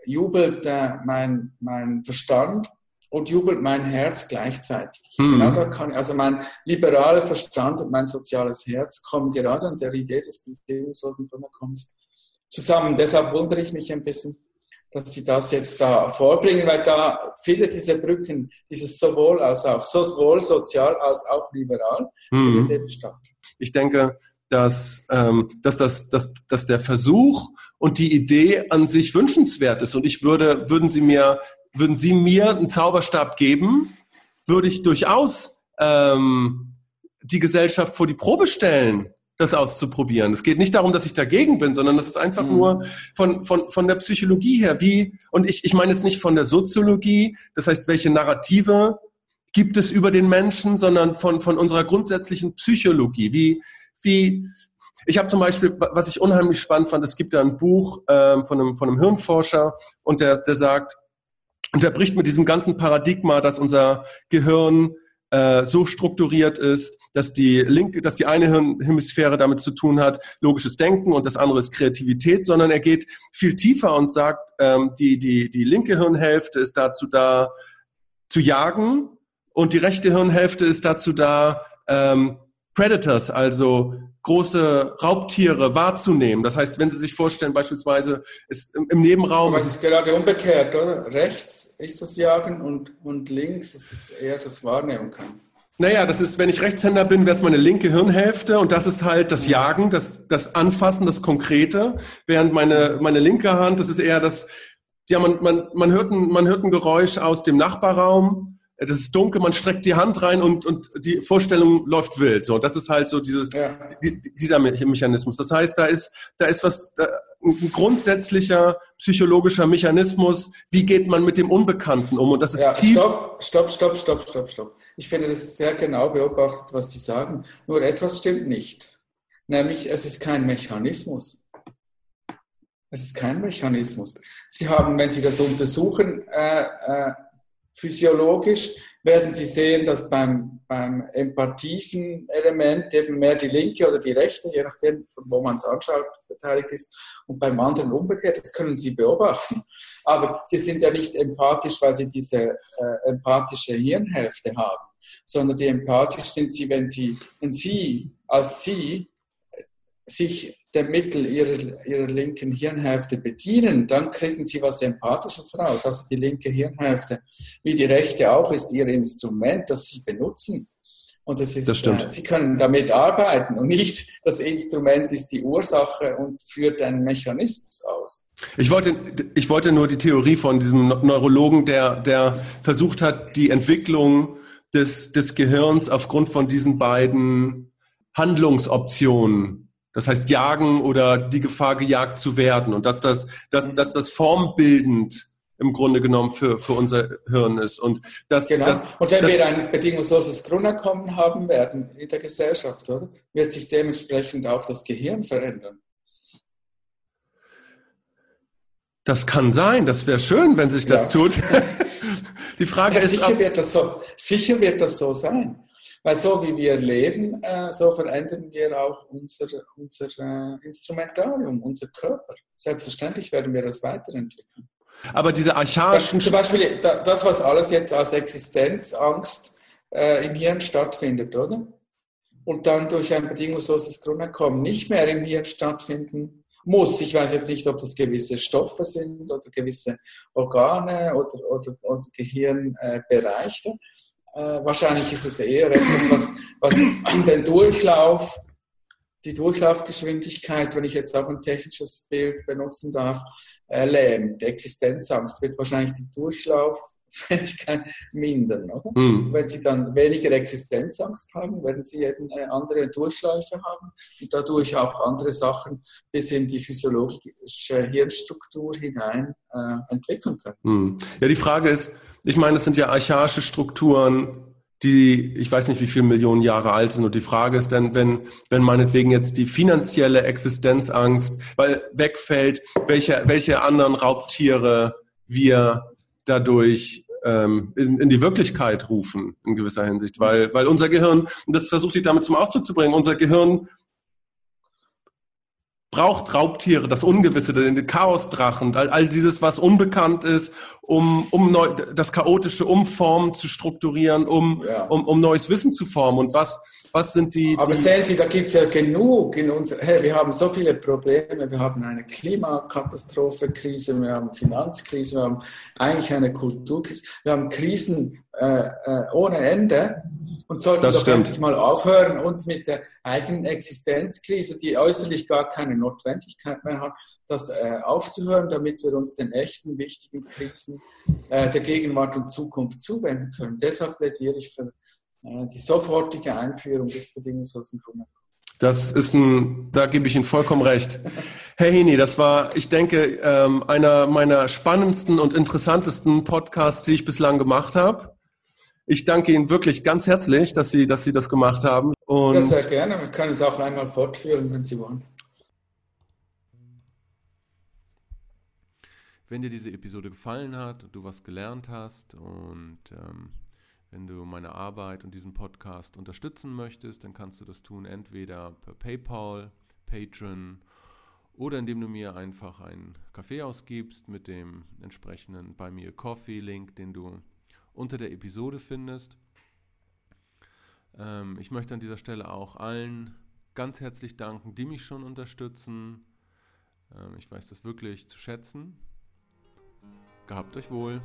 jubelt mein Verstand und jubelt mein Herz gleichzeitig. Genau, da kann ich, also mein liberaler Verstand und mein soziales Herz kommen gerade an der Idee des bedingungslosen Grundeinkommens zusammen. Deshalb wundere ich mich ein bisschen, dass Sie das jetzt da vorbringen, weil da viele diese Brücken, dieses sowohl als auch, sowohl sozial als auch liberal, findet statt. Ich denke, dass der Versuch und die Idee an sich wünschenswert ist. Und ich würden Sie mir einen Zauberstab geben, würde ich durchaus die Gesellschaft vor die Probe stellen, das auszuprobieren. Es geht nicht darum, dass ich dagegen bin, sondern das ist einfach nur von der Psychologie her. Und ich meine jetzt nicht von der Soziologie, das heißt, welche Narrative gibt es über den Menschen, sondern von unserer grundsätzlichen Psychologie. Ich habe zum Beispiel, was ich unheimlich spannend fand, es gibt da ein Buch von einem Hirnforscher und der sagt, und er bricht mit diesem ganzen Paradigma, dass unser Gehirn so strukturiert ist, dass die eine Hirnhemisphäre damit zu tun hat, logisches Denken und das andere ist Kreativität, sondern er geht viel tiefer und sagt, die linke Hirnhälfte ist dazu da, zu jagen und die rechte Hirnhälfte ist dazu da, Predators, also große Raubtiere wahrzunehmen. Das heißt, wenn Sie sich vorstellen, beispielsweise ist im Nebenraum... Aber es ist gerade umgekehrt, oder? Rechts ist das Jagen und links ist das eher das Wahrnehmen können. Naja, das ist, wenn ich Rechtshänder bin, wäre es meine linke Hirnhälfte und das ist halt das Jagen, das Anfassen, das Konkrete, während meine linke Hand, das ist eher das... Ja, man hört ein Geräusch aus dem Nachbarraum. Das ist dunkel, man streckt die Hand rein und die Vorstellung läuft wild. So, das ist halt so dieser Mechanismus. Das heißt, ein grundsätzlicher psychologischer Mechanismus. Wie geht man mit dem Unbekannten um? Und das ist tief. Stopp. Ich finde, das ist sehr genau beobachtet, was Sie sagen. Nur etwas stimmt nicht. Nämlich, es ist kein Mechanismus. Sie haben, wenn Sie das untersuchen, physiologisch werden Sie sehen, dass beim empathiven Element eben mehr die linke oder die rechte, je nachdem, von wo man es anschaut, beteiligt ist, und beim anderen umgekehrt. Das können Sie beobachten. Aber Sie sind ja nicht empathisch, weil Sie diese empathische Hirnhälfte haben, sondern die empathisch sind Sie, wenn Sie sich der Mittel ihrer linken Hirnhälfte bedienen, dann kriegen Sie was Empathisches raus. Also die linke Hirnhälfte, wie die rechte auch, ist Ihr Instrument, das Sie benutzen. Und das stimmt. Sie können damit arbeiten und nicht das Instrument ist die Ursache und führt einen Mechanismus aus. Ich wollte nur die Theorie von diesem Neurologen, der versucht hat, die Entwicklung des Gehirns aufgrund von diesen beiden Handlungsoptionen, das heißt jagen oder die Gefahr, gejagt zu werden und dass das formbildend im Grunde genommen für unser Hirn ist. Und wenn wir ein bedingungsloses Grundeinkommen haben werden in der Gesellschaft, oder, wird sich dementsprechend auch das Gehirn verändern. Das kann sein. Das wäre schön, wenn sich das tut. Die Frage ist sicher wird das so sein. Weil so wie wir leben, so verändern wir auch unser Instrumentarium, unser Körper. Selbstverständlich werden wir das weiterentwickeln. Aber diese archaischen... Zum Beispiel das, was alles jetzt als Existenzangst im Hirn stattfindet, oder? Und dann durch ein bedingungsloses Grundeinkommen nicht mehr im Hirn stattfinden muss. Ich weiß jetzt nicht, ob das gewisse Stoffe sind oder gewisse Organe oder Gehirnbereiche. Wahrscheinlich ist es eher etwas, was an den Durchlauf, die Durchlaufgeschwindigkeit, wenn ich jetzt auch ein technisches Bild benutzen darf, lähmt. Die Existenzangst wird wahrscheinlich die Durchlauffähigkeit mindern, oder? Mhm. Wenn Sie dann weniger Existenzangst haben, werden Sie eben andere Durchläufe haben und dadurch auch andere Sachen bis in die physiologische Hirnstruktur hinein entwickeln können. Mhm. Ja, die Frage ist, ich meine, es sind ja archaische Strukturen, die, ich weiß nicht, wie viele Millionen Jahre alt sind. Und die Frage ist dann, wenn meinetwegen jetzt die finanzielle Existenzangst wegfällt, welche anderen Raubtiere wir dadurch in die Wirklichkeit rufen, in gewisser Hinsicht. Weil unser Gehirn, und das versucht ich damit zum Ausdruck zu bringen, unser Gehirn braucht Raubtiere, das Ungewisse, den Chaosdrachen, all dieses, was unbekannt ist, um neu, das Chaotische umformen, zu strukturieren, um neues Wissen zu formen. Und was sind die... Aber sehen Sie, da gibt es ja genug in unserer... Hey, wir haben so viele Probleme. Wir haben eine Klimakatastrophe, Krise, wir haben Finanzkrise, wir haben eigentlich eine Kulturkrise. Wir haben Krisen ohne Ende und sollten endlich mal aufhören, uns mit der eigenen Existenzkrise, die äußerlich gar keine Notwendigkeit mehr hat, das aufzuhören, damit wir uns den echten, wichtigen Krisen der Gegenwart und Zukunft zuwenden können. Deshalb plädiere ich für die sofortige Einführung des bedingungslosen Grundeinkommens. Das ist da gebe ich Ihnen vollkommen recht. Herr Häni, das war, ich denke, einer meiner spannendsten und interessantesten Podcasts, die ich bislang gemacht habe. Ich danke Ihnen wirklich ganz herzlich, dass Sie das gemacht haben. Und ja, sehr gerne. Wir können es auch einmal fortführen, wenn Sie wollen. Wenn dir diese Episode gefallen hat, du was gelernt hast und wenn du meine Arbeit und diesen Podcast unterstützen möchtest, dann kannst du das tun, entweder per PayPal, Patreon oder indem du mir einfach einen Kaffee ausgibst mit dem entsprechenden Buy Me a Coffee-Link, den du unter der Episode findest. Ich möchte an dieser Stelle auch allen ganz herzlich danken, die mich schon unterstützen. Ich weiß das wirklich zu schätzen. Gehabt euch wohl.